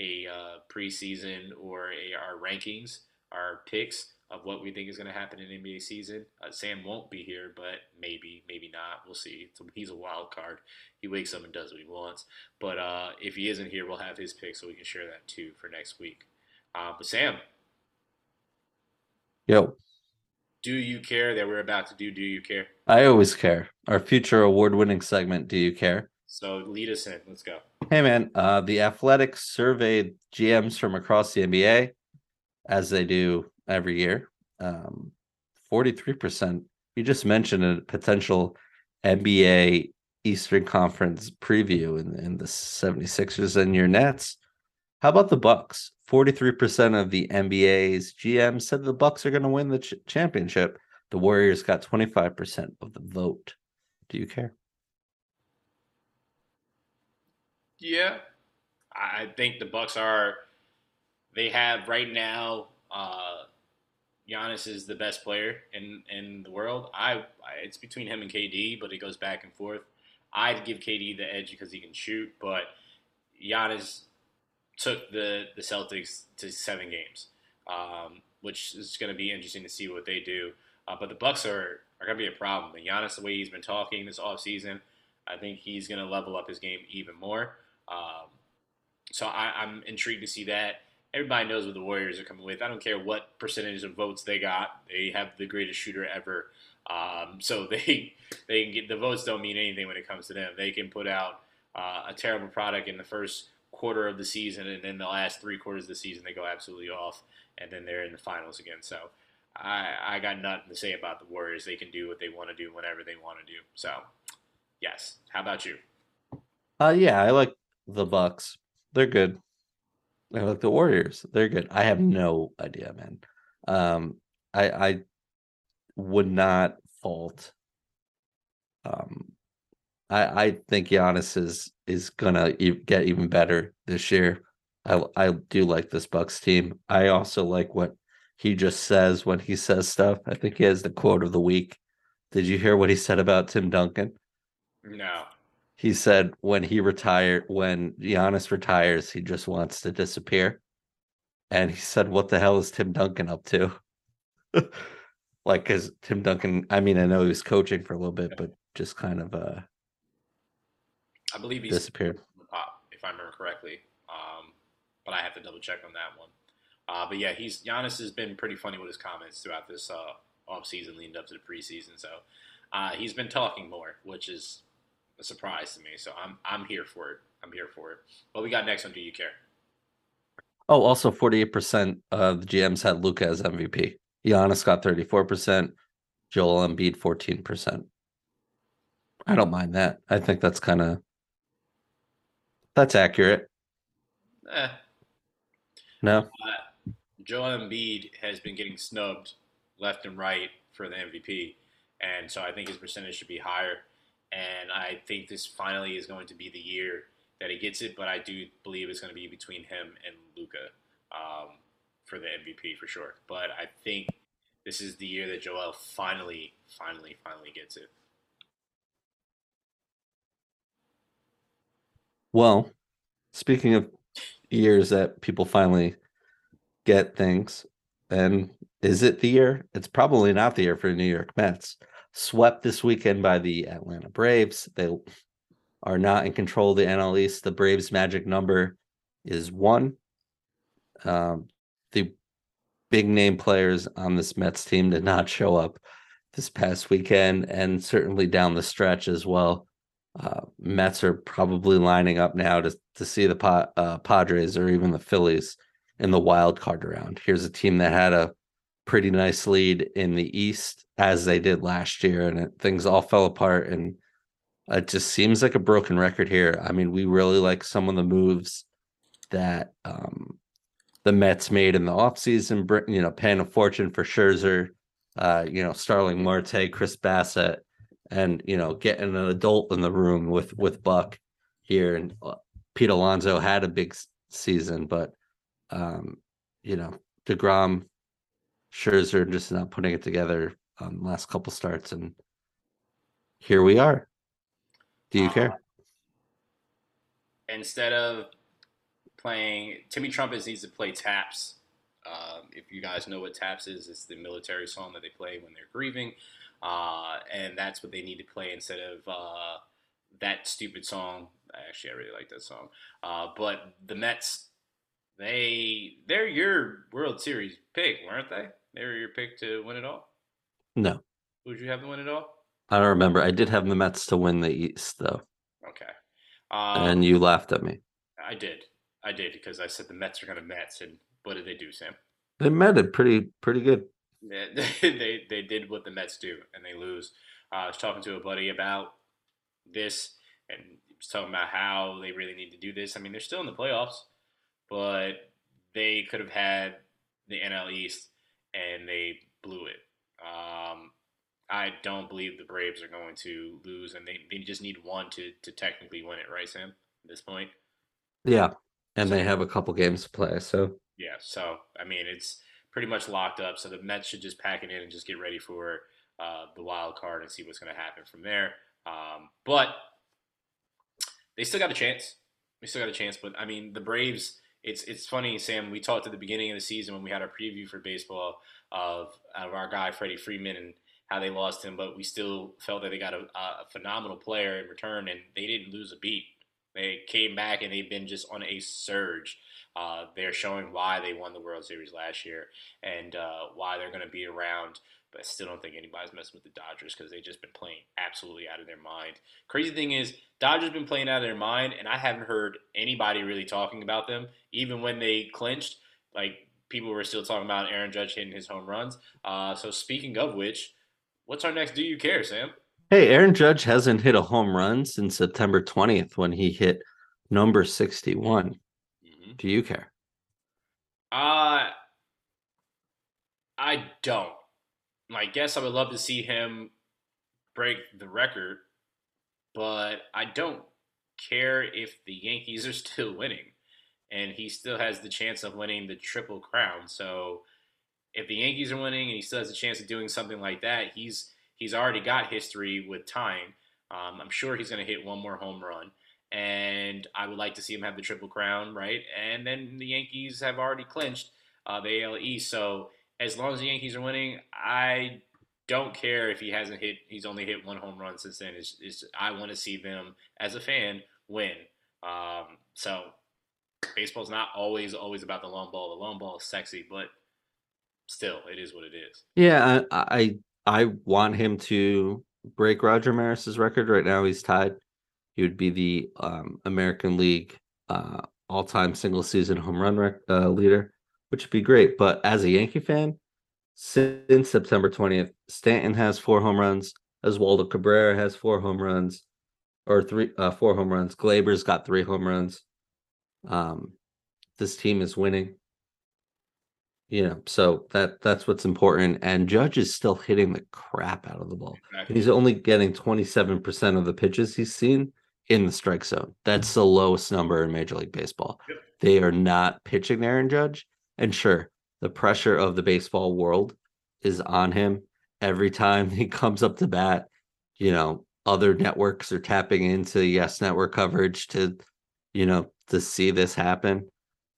a uh, preseason or a, our rankings, our picks of what we think is going to happen in N B A season. Uh, Sam won't be here, but maybe, maybe not. We'll see. He's a wild card. He wakes up and does what he wants. But uh, if he isn't here, we'll have his pick so we can share that too for next week. Uh, but Sam. Yo. Do you care that we're about to do Do You Care? I always care. Our future award-winning segment, Do You Care? So lead us in. Let's go. Hey, man. Uh, the Athletics surveyed G Ms from across the N B A, as they do every year. um, forty-three percent. You just mentioned a potential N B A Eastern Conference preview in, in the seventy-sixers and your Nets. How about the Bucks? forty-three percent of the N B A's G M said the Bucks are going to win the ch- championship. The Warriors got twenty-five percent of the vote. Do you care? Yeah. I think the Bucks are, they have right now, uh, Giannis is the best player in, in the world. I, I it's between him and K D, but it goes back and forth. I'd give K D the edge because he can shoot, but Giannis took the, the Celtics to seven games, um, which is going to be interesting to see what they do. Uh, but the Bucks are, are going to be a problem. And Giannis, the way he's been talking this offseason, I think he's going to level up his game even more. Um, so I, I'm intrigued to see that. Everybody knows what the Warriors are coming with. I don't care what percentage of votes they got. They have the greatest shooter ever. Um, so they they can get, the votes don't mean anything when it comes to them. They can put out uh, a terrible product in the first quarter of the season, and then the last three quarters of the season they go absolutely off, and then they're in the finals again. So I, I got nothing to say about the Warriors. They can do what they want to do whenever they want to do. So, yes. How about you? Uh, yeah, I like the Bucks. They're good. I like the Warriors. They're good. I have no idea, man. Um, I I would not fault. Um, I I think Giannis is is gonna get even better this year. I I do like this Bucks team. I also like what he just says when he says stuff. I think he has the quote of the week. Did you hear what he said about Tim Duncan? No. He said when he retired, when Giannis retires, he just wants to disappear. And he said, what the hell is Tim Duncan up to? Like, because Tim Duncan, I mean, I know he was coaching for a little bit, but just kind of uh, I believe he disappeared. Pop, if I remember correctly. Um, but I have to double check on that one. Uh, but yeah, he's Giannis has been pretty funny with his comments throughout this uh, offseason leading up to the preseason. So uh, he's been talking more, which is a surprise to me, so I'm I'm here for it. I'm here for it. What we got next on Do You Care? Oh, also forty-eight percent of the G Ms had Luka as M V P. Giannis got thirty-four percent. Joel Embiid fourteen percent. I don't mind that. I think that's kind of that's accurate. Eh. No. Uh, Joel Embiid has been getting snubbed left and right for the M V P, and so I think his percentage should be higher. And I think this finally is going to be the year that he gets it, but I do believe it's going to be between him and Luka um, for the M V P for sure. But I think this is the year that Joel finally, finally, finally gets it. Well, speaking of years that people finally get things, and is it the year? It's probably not the year for the New York Mets. Swept this weekend by the Atlanta Braves. They are not in control of the N L East. The Braves' magic number is one. Um, the big-name players on this Mets team did not show up this past weekend, and certainly down the stretch as well. Uh, Mets are probably lining up now to, to see the pa- uh, Padres or even the Phillies in the wild card round. Here's a team that had a pretty nice lead in the East, as they did last year, and it, things all fell apart, and it just seems like a broken record here. I mean, we really like some of the moves that um, the Mets made in the offseason, you know, paying a fortune for Scherzer, uh, you know, Starling Marte, Chris Bassett, and, you know, getting an adult in the room with, with Buck here. And Pete Alonso had a big season, but, um, you know, DeGrom, Scherzer just not putting it together um, last couple starts. And here we are. Do you uh, care? Instead of playing, Timmy Trumpet needs to play Taps. Um, if you guys know what Taps is, it's the military song that they play when they're grieving. Uh, and that's what they need to play instead of uh, that stupid song. Actually, I really like that song. Uh, but the Mets, they, they're your World Series pick, weren't they? They were your pick to win it all? No. Would you have them win it all? I don't remember. I did have the Mets to win the East, though. Okay. Um, and you laughed at me. I did. I did, because I said the Mets are going to Mets. And what did they do, Sam? They meted pretty pretty good. Yeah, they they did what the Mets do, and they lose. Uh, I was talking to a buddy about this, and he was talking about how they really need to do this. I mean, they're still in the playoffs, but they could have had the N L East, and they blew it. Um, I don't believe the Braves are going to lose, and they, they just need one to, to technically win it, right, Sam, at this point? Yeah, and so, they have a couple games to play, so. Yeah, so, I mean, it's pretty much locked up. So the Mets should just pack it in and just get ready for uh, the wild card and see what's going to happen from there. Um, but they still got a chance. They still got a chance. But, I mean, the Braves, it's it's funny, Sam. We talked at the beginning of the season when we had our preview for baseball of, of our guy Freddie Freeman and how they lost him. But we still felt that they got a, a phenomenal player in return, and they didn't lose a beat. They came back, and they've been just on a surge. Uh, they're showing why they won the World Series last year and uh, why they're going to be around. But I still don't think anybody's messing with the Dodgers because they've just been playing absolutely out of their mind. Crazy thing is, Dodgers been playing out of their mind, and I haven't heard anybody really talking about them. Even when they clinched, like people were still talking about Aaron Judge hitting his home runs. Uh, so speaking of which, what's our next Do You Care, Sam? Hey, Aaron Judge hasn't hit a home run since September twentieth when he hit number sixty-one. Do you care? Uh, I don't. I guess I would love to see him break the record, but I don't care if the Yankees are still winning, and he still has the chance of winning the Triple Crown. So if the Yankees are winning and he still has a chance of doing something like that, he's he's already got history with tying. Um, I'm sure he's going to hit one more home run. And I would like to see him have the Triple Crown, right? And then the Yankees have already clinched uh, the A L East. So as long as the Yankees are winning, I don't care if he hasn't hit. He's only hit one home run since then. It's, it's, I want to see them, as a fan, win. Um, so baseball's not always, always about the long ball. The long ball is sexy, but still, it is what it is. Yeah, I I, I want him to break Roger Maris's record. Right now he's tied. He would be the um, American League uh, all-time single-season home run rec- uh, leader, which would be great. But as a Yankee fan, since September twentieth, Stanton has four home runs. Oswaldo Cabrera has four home runs, or three, uh, four home runs. Glaber's got three home runs. Um, this team is winning. You know, so that that's what's important. And Judge is still hitting the crap out of the ball. Exactly. He's only getting twenty-seven percent of the pitches he's seen in the strike zone. That's the lowest number in Major League Baseball. Yep. They are not pitching Aaron Judge. And sure, the pressure of the baseball world is on him. Every time he comes up to bat, you know, other networks are tapping into Yes Network coverage to, you know, to see this happen.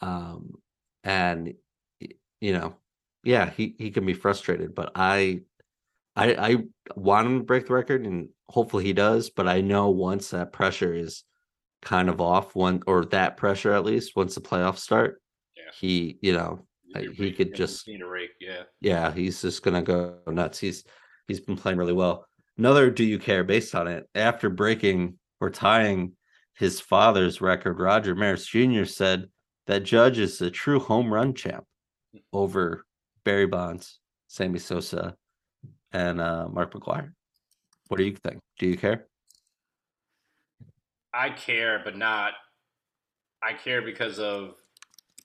Um, and you know, yeah, he, he can be frustrated, but I, I, I want him to break the record, and hopefully he does. But I know once that pressure is kind of off, one or that pressure at least, once the playoffs start, yeah. he, you know, You're he could just, yeah, yeah, he's just gonna go nuts. He's he's been playing really well. Another do you care based on it? After breaking or tying his father's record, Roger Maris Junior said that Judge is the true home run champ over Barry Bonds, Sammy Sosa, and uh, Mark McGwire. What do you think? Do you care? I care, but not. I care because of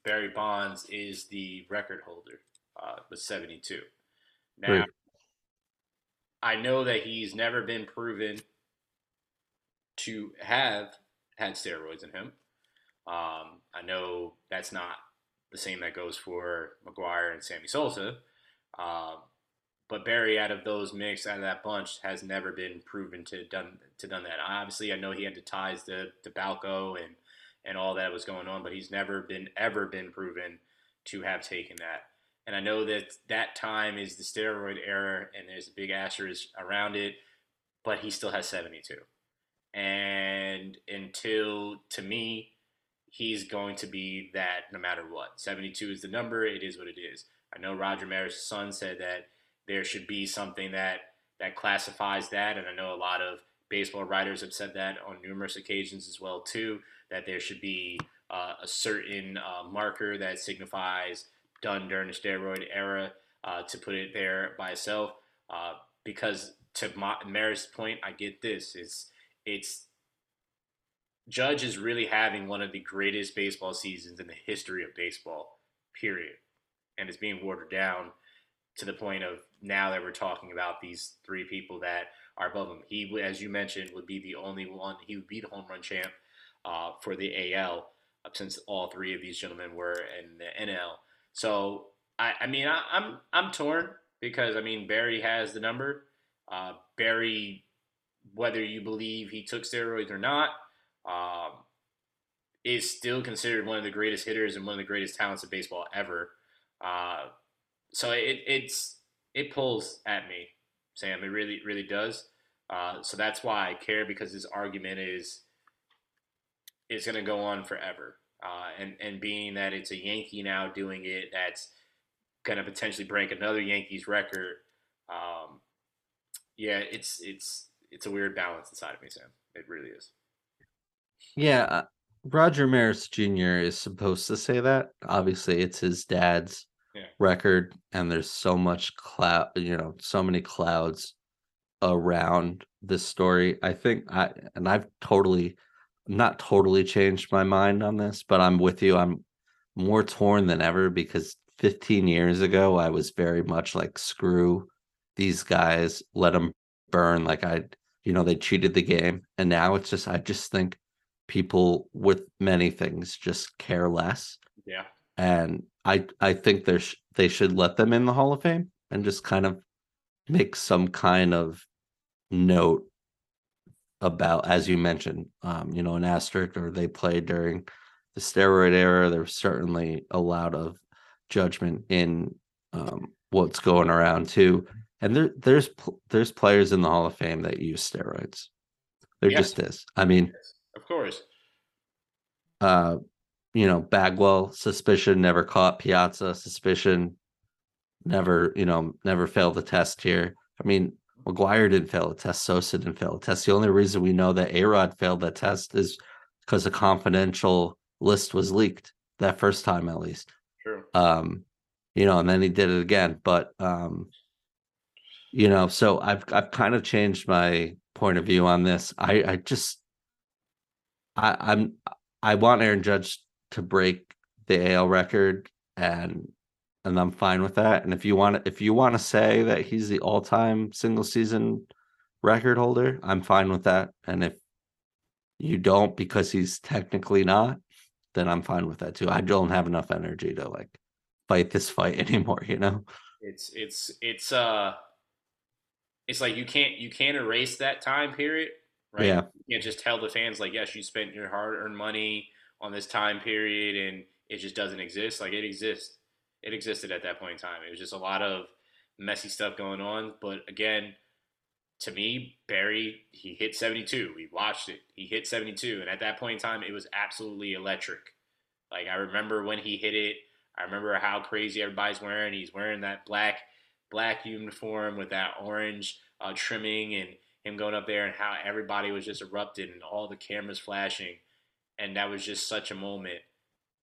Barry Bonds is the record holder uh, with seventy-two. Now, Great. I know that he's never been proven to have had steroids in him. Um, I know that's not the same that goes for McGuire and Sammy Sosa. Uh, but Barry, out of those mix, out of that bunch, has never been proven to done to done that. Obviously, I know he had the ties to, to Balco and and all that was going on, but he's never been ever been proven to have taken that. And I know that that time is the steroid era, and there's a big asterisk around it, but he still has seventy-two. And until, to me, he's going to be that no matter what. seventy-two is the number. It is what it is. I know Roger Maris' son said that there should be something that, that classifies that, and I know a lot of baseball writers have said that on numerous occasions as well, too, that there should be uh, a certain uh, marker that signifies done during the steroid era, uh, to put it there by itself. Uh, because to Ma- Maris' point, I get this. It's, it's Judge is really having one of the greatest baseball seasons in the history of baseball, period. And it's being watered down to the point of now that we're talking about these three people that are above him. He, as you mentioned, would be the only one. He would be the home run champ uh, for the A L, uh, since all three of these gentlemen were in the N L. So, I, I mean, I, I'm I'm torn because, I mean, Barry has the number. Uh, Barry, whether you believe he took steroids or not, um, is still considered one of the greatest hitters and one of the greatest talents of baseball ever. Uh, so, it it's it pulls at me, Sam. It really, really does. Uh, so that's why I care, because this argument is it's going to go on forever. Uh, and, and being that it's a Yankee now doing it, that's going to potentially break another Yankees record. Um, yeah, it's it's it's a weird balance inside of me, Sam. It really is. Yeah, Roger Maris Junior is supposed to say that. Obviously, it's his dad's record, and there's so much cloud, you know, so many clouds around this story. I think I and I've totally not totally changed my mind on this, but I'm with you. I'm more torn than ever because fifteen years ago I was very much like, screw these guys, let them burn. Like I, you know, they cheated the game, and now it's just I just think people with many things just care less. Yeah. And I, I think there's they should let them in the Hall of Fame and just kind of make some kind of note about, as you mentioned, um, you know, an asterisk, or they played during the steroid era. There's certainly a lot of judgment in um, what's going around too. And there, there's there's players in the Hall of Fame that use steroids. There yes. just is. I mean, of course. Uh, You know, Bagwell, suspicion, never caught. Piazza, suspicion, never, you know, never failed the test here. I mean, McGuire didn't fail the test. Sosa didn't fail the test. The only reason we know that A-Rod failed that test is because a confidential list was leaked that first time, at least. Sure. Um, you know, and then he did it again. But, um, you know, so I've I've kind of changed my point of view on this. I, I just I, I'm I want Aaron Judge to break the A L record, and and I'm fine with that. And if you want if you want to say that he's the all-time single season record holder, I'm fine with that. And if you don't, because he's technically not, then I'm fine with that too. I don't have enough energy to like fight this fight anymore, you know? It's it's it's uh it's like you can't you can't erase that time period, right? Yeah. You can't just tell the fans like, yes, you spent your hard-earned money on this time period and it just doesn't exist. Like it exists. It existed at that point in time. It was just a lot of messy stuff going on. But again, to me, Barry, he hit seventy-two. We watched it. He hit seventy-two. And at that point in time, it was absolutely electric. Like, I remember when he hit it. I remember how crazy everybody's wearing. He's wearing that black black uniform with that orange uh, trimming, and him going up there and how everybody was just erupted and all the cameras flashing. And that was just such a moment.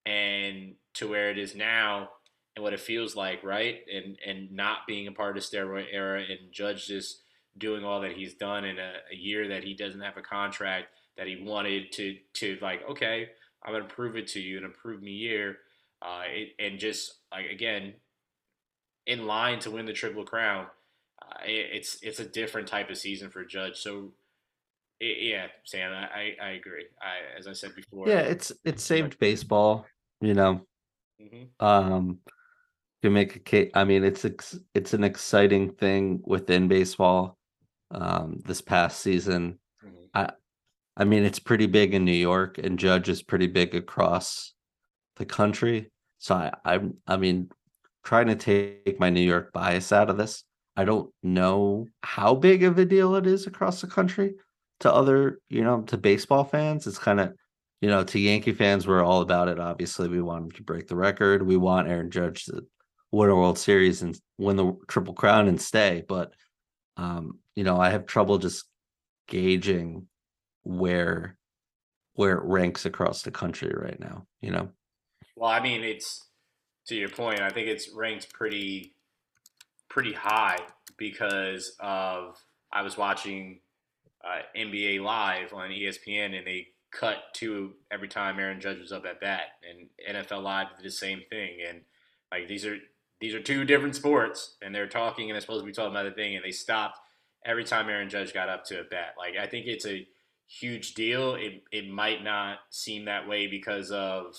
And to where it is now and what it feels like, right? And and not being a part of the steroid era, and Judge just doing all that he's done in a, a year that he doesn't have a contract that he wanted to, to like, okay, I'm going to prove it to you and prove me year. Uh, it, and just, like, again, in line to win the Triple Crown, uh, it, it's it's a different type of season for Judge. So, it, yeah, Sam, I, I agree. I, as I said before. Yeah, it's it saved baseball, you know. Mm-hmm. Um to make a case, I mean, it's ex- it's an exciting thing within baseball. Um, this past season, mm-hmm. I, I mean, it's pretty big in New York, and Judge is pretty big across the country. So I, I, I mean, trying to take my New York bias out of this, I don't know how big of a deal it is across the country to other, you know, to baseball fans. It's kind of, you know, to Yankee fans, we're all about it. Obviously, we want him to break the record. We want Aaron Judge to win a World Series and win the Triple Crown and stay. But, um, you know, I have trouble just gauging where where it ranks across the country right now, you know? Well, I mean, it's, to your point, I think it's ranked pretty, pretty high because of, I was watching uh, N B A Live on E S P N, and they cut to every time Aaron Judge was up at bat, and N F L Live did the same thing. And like, these are, these are two different sports, and they're talking, and they're supposed to be talking about the thing, and they stopped every time Aaron Judge got up to a bat. Like, I think it's a huge deal. It, it might not seem that way because of,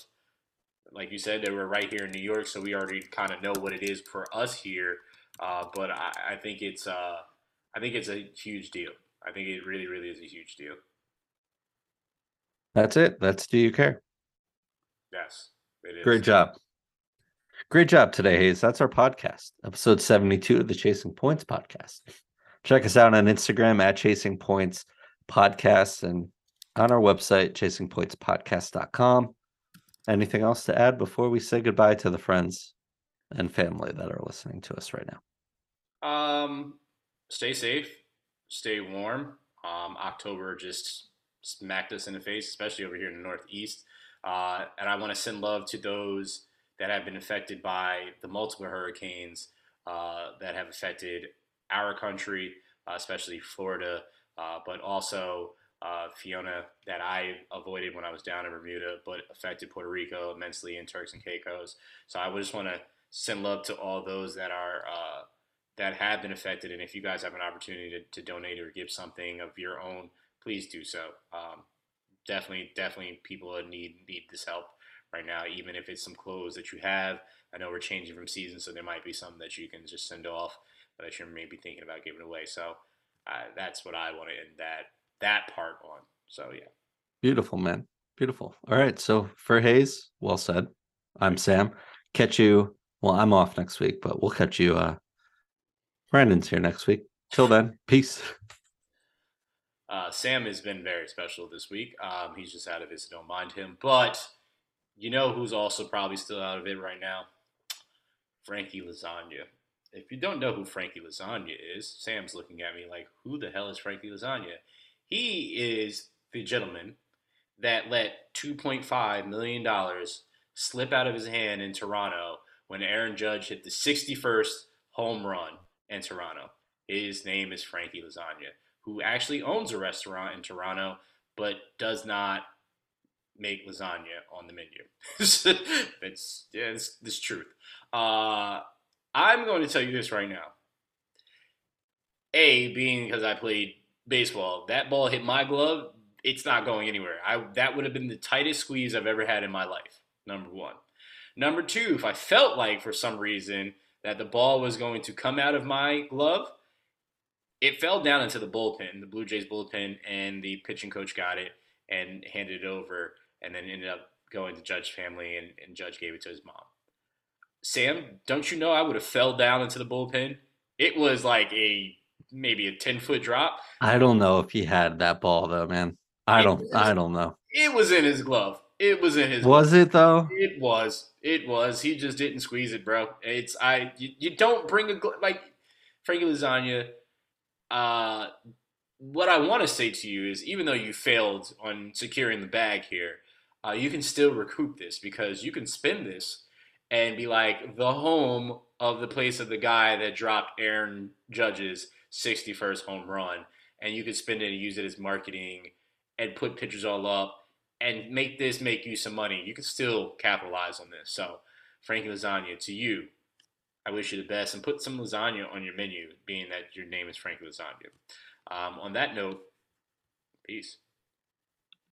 like you said, they were right here in New York, so we already kind of know what it is for us here. Uh, but I, I think it's, uh, I think it's a huge deal. I think it really, really is a huge deal. That's it. That's Do You Care? Yes, it is. Great job. Great job today, Hayes. That's our podcast, episode seventy-two of the Chasing Points podcast. Check us out on Instagram at Chasing Points Podcast, and on our website, chasing points podcast dot com. Anything else to add before we say goodbye to the friends and family that are listening to us right now? Um, stay safe, stay warm. Um, October just smacked us in the face, especially over here in the Northeast. Uh, and I want to send love to those that have been affected by the multiple hurricanes uh, that have affected our country, uh, especially Florida, uh, but also Uh, Fiona that I avoided when I was down in Bermuda, but affected Puerto Rico immensely, and Turks and Caicos. So I just want to send love to all those that are uh, that have been affected. And if you guys have an opportunity to, to donate or give something of your own, please do so. Um, definitely, definitely, people need need this help right now. Even if it's some clothes that you have, I know we're changing from season, so there might be some that you can just send off, but that you're maybe thinking about giving away. So uh, that's what I want to end that. that part on. So yeah. Beautiful, man. Beautiful. All right. So for Hayes, well said. I'm Sam. Catch you. Well, I'm off next week, but we'll catch you. Uh, Brandon's here next week. Till then, peace. Uh, Sam has been very special this week. Um, he's just out of it, so don't mind him. But you know who's also probably still out of it right now? Frankie Lasagna. If you don't know who Frankie Lasagna is, Sam's looking at me like, who the hell is Frankie Lasagna? He is the gentleman that let two point five million dollars slip out of his hand in Toronto when Aaron Judge hit the sixty-first home run in Toronto. His name is Frankie Lasagna, who actually owns a restaurant in Toronto, but does not make lasagna on the menu. That's yeah, this, this truth. Uh, I'm going to tell you this right now. A, being because I played baseball, that ball hit my glove. It's not going anywhere. I, that would have been the tightest squeeze I've ever had in my life, number one. Number two, if I felt like for some reason that the ball was going to come out of my glove, it fell down into the bullpen, the Blue Jays bullpen, and the pitching coach got it and handed it over, and then ended up going to Judge's family, and, and Judge gave it to his mom. Sam, don't you know I would have fell down into the bullpen? It was like a maybe a ten-foot drop. I don't know if he had that ball, though, man. I it don't was, I don't know. It was in his glove. It was in his Was glove. It, though? It was. It was. He just didn't squeeze it, bro. It's I. You, you don't bring a – like, Frankie Lasagna – Uh, what I want to say to you is, even though you failed on securing the bag here, uh, you can still recoup this, because you can spin this and be like the home of the place of the guy that dropped Aaron Judge's sixty-first home run, and you can spin it and use it as marketing and put pictures all up and make this make you some money. You can still capitalize on this. So, Frankie Lasagna, to you, I wish you the best, and put some lasagna on your menu, being that your name is Frank Lasagna. Um, on that note, peace.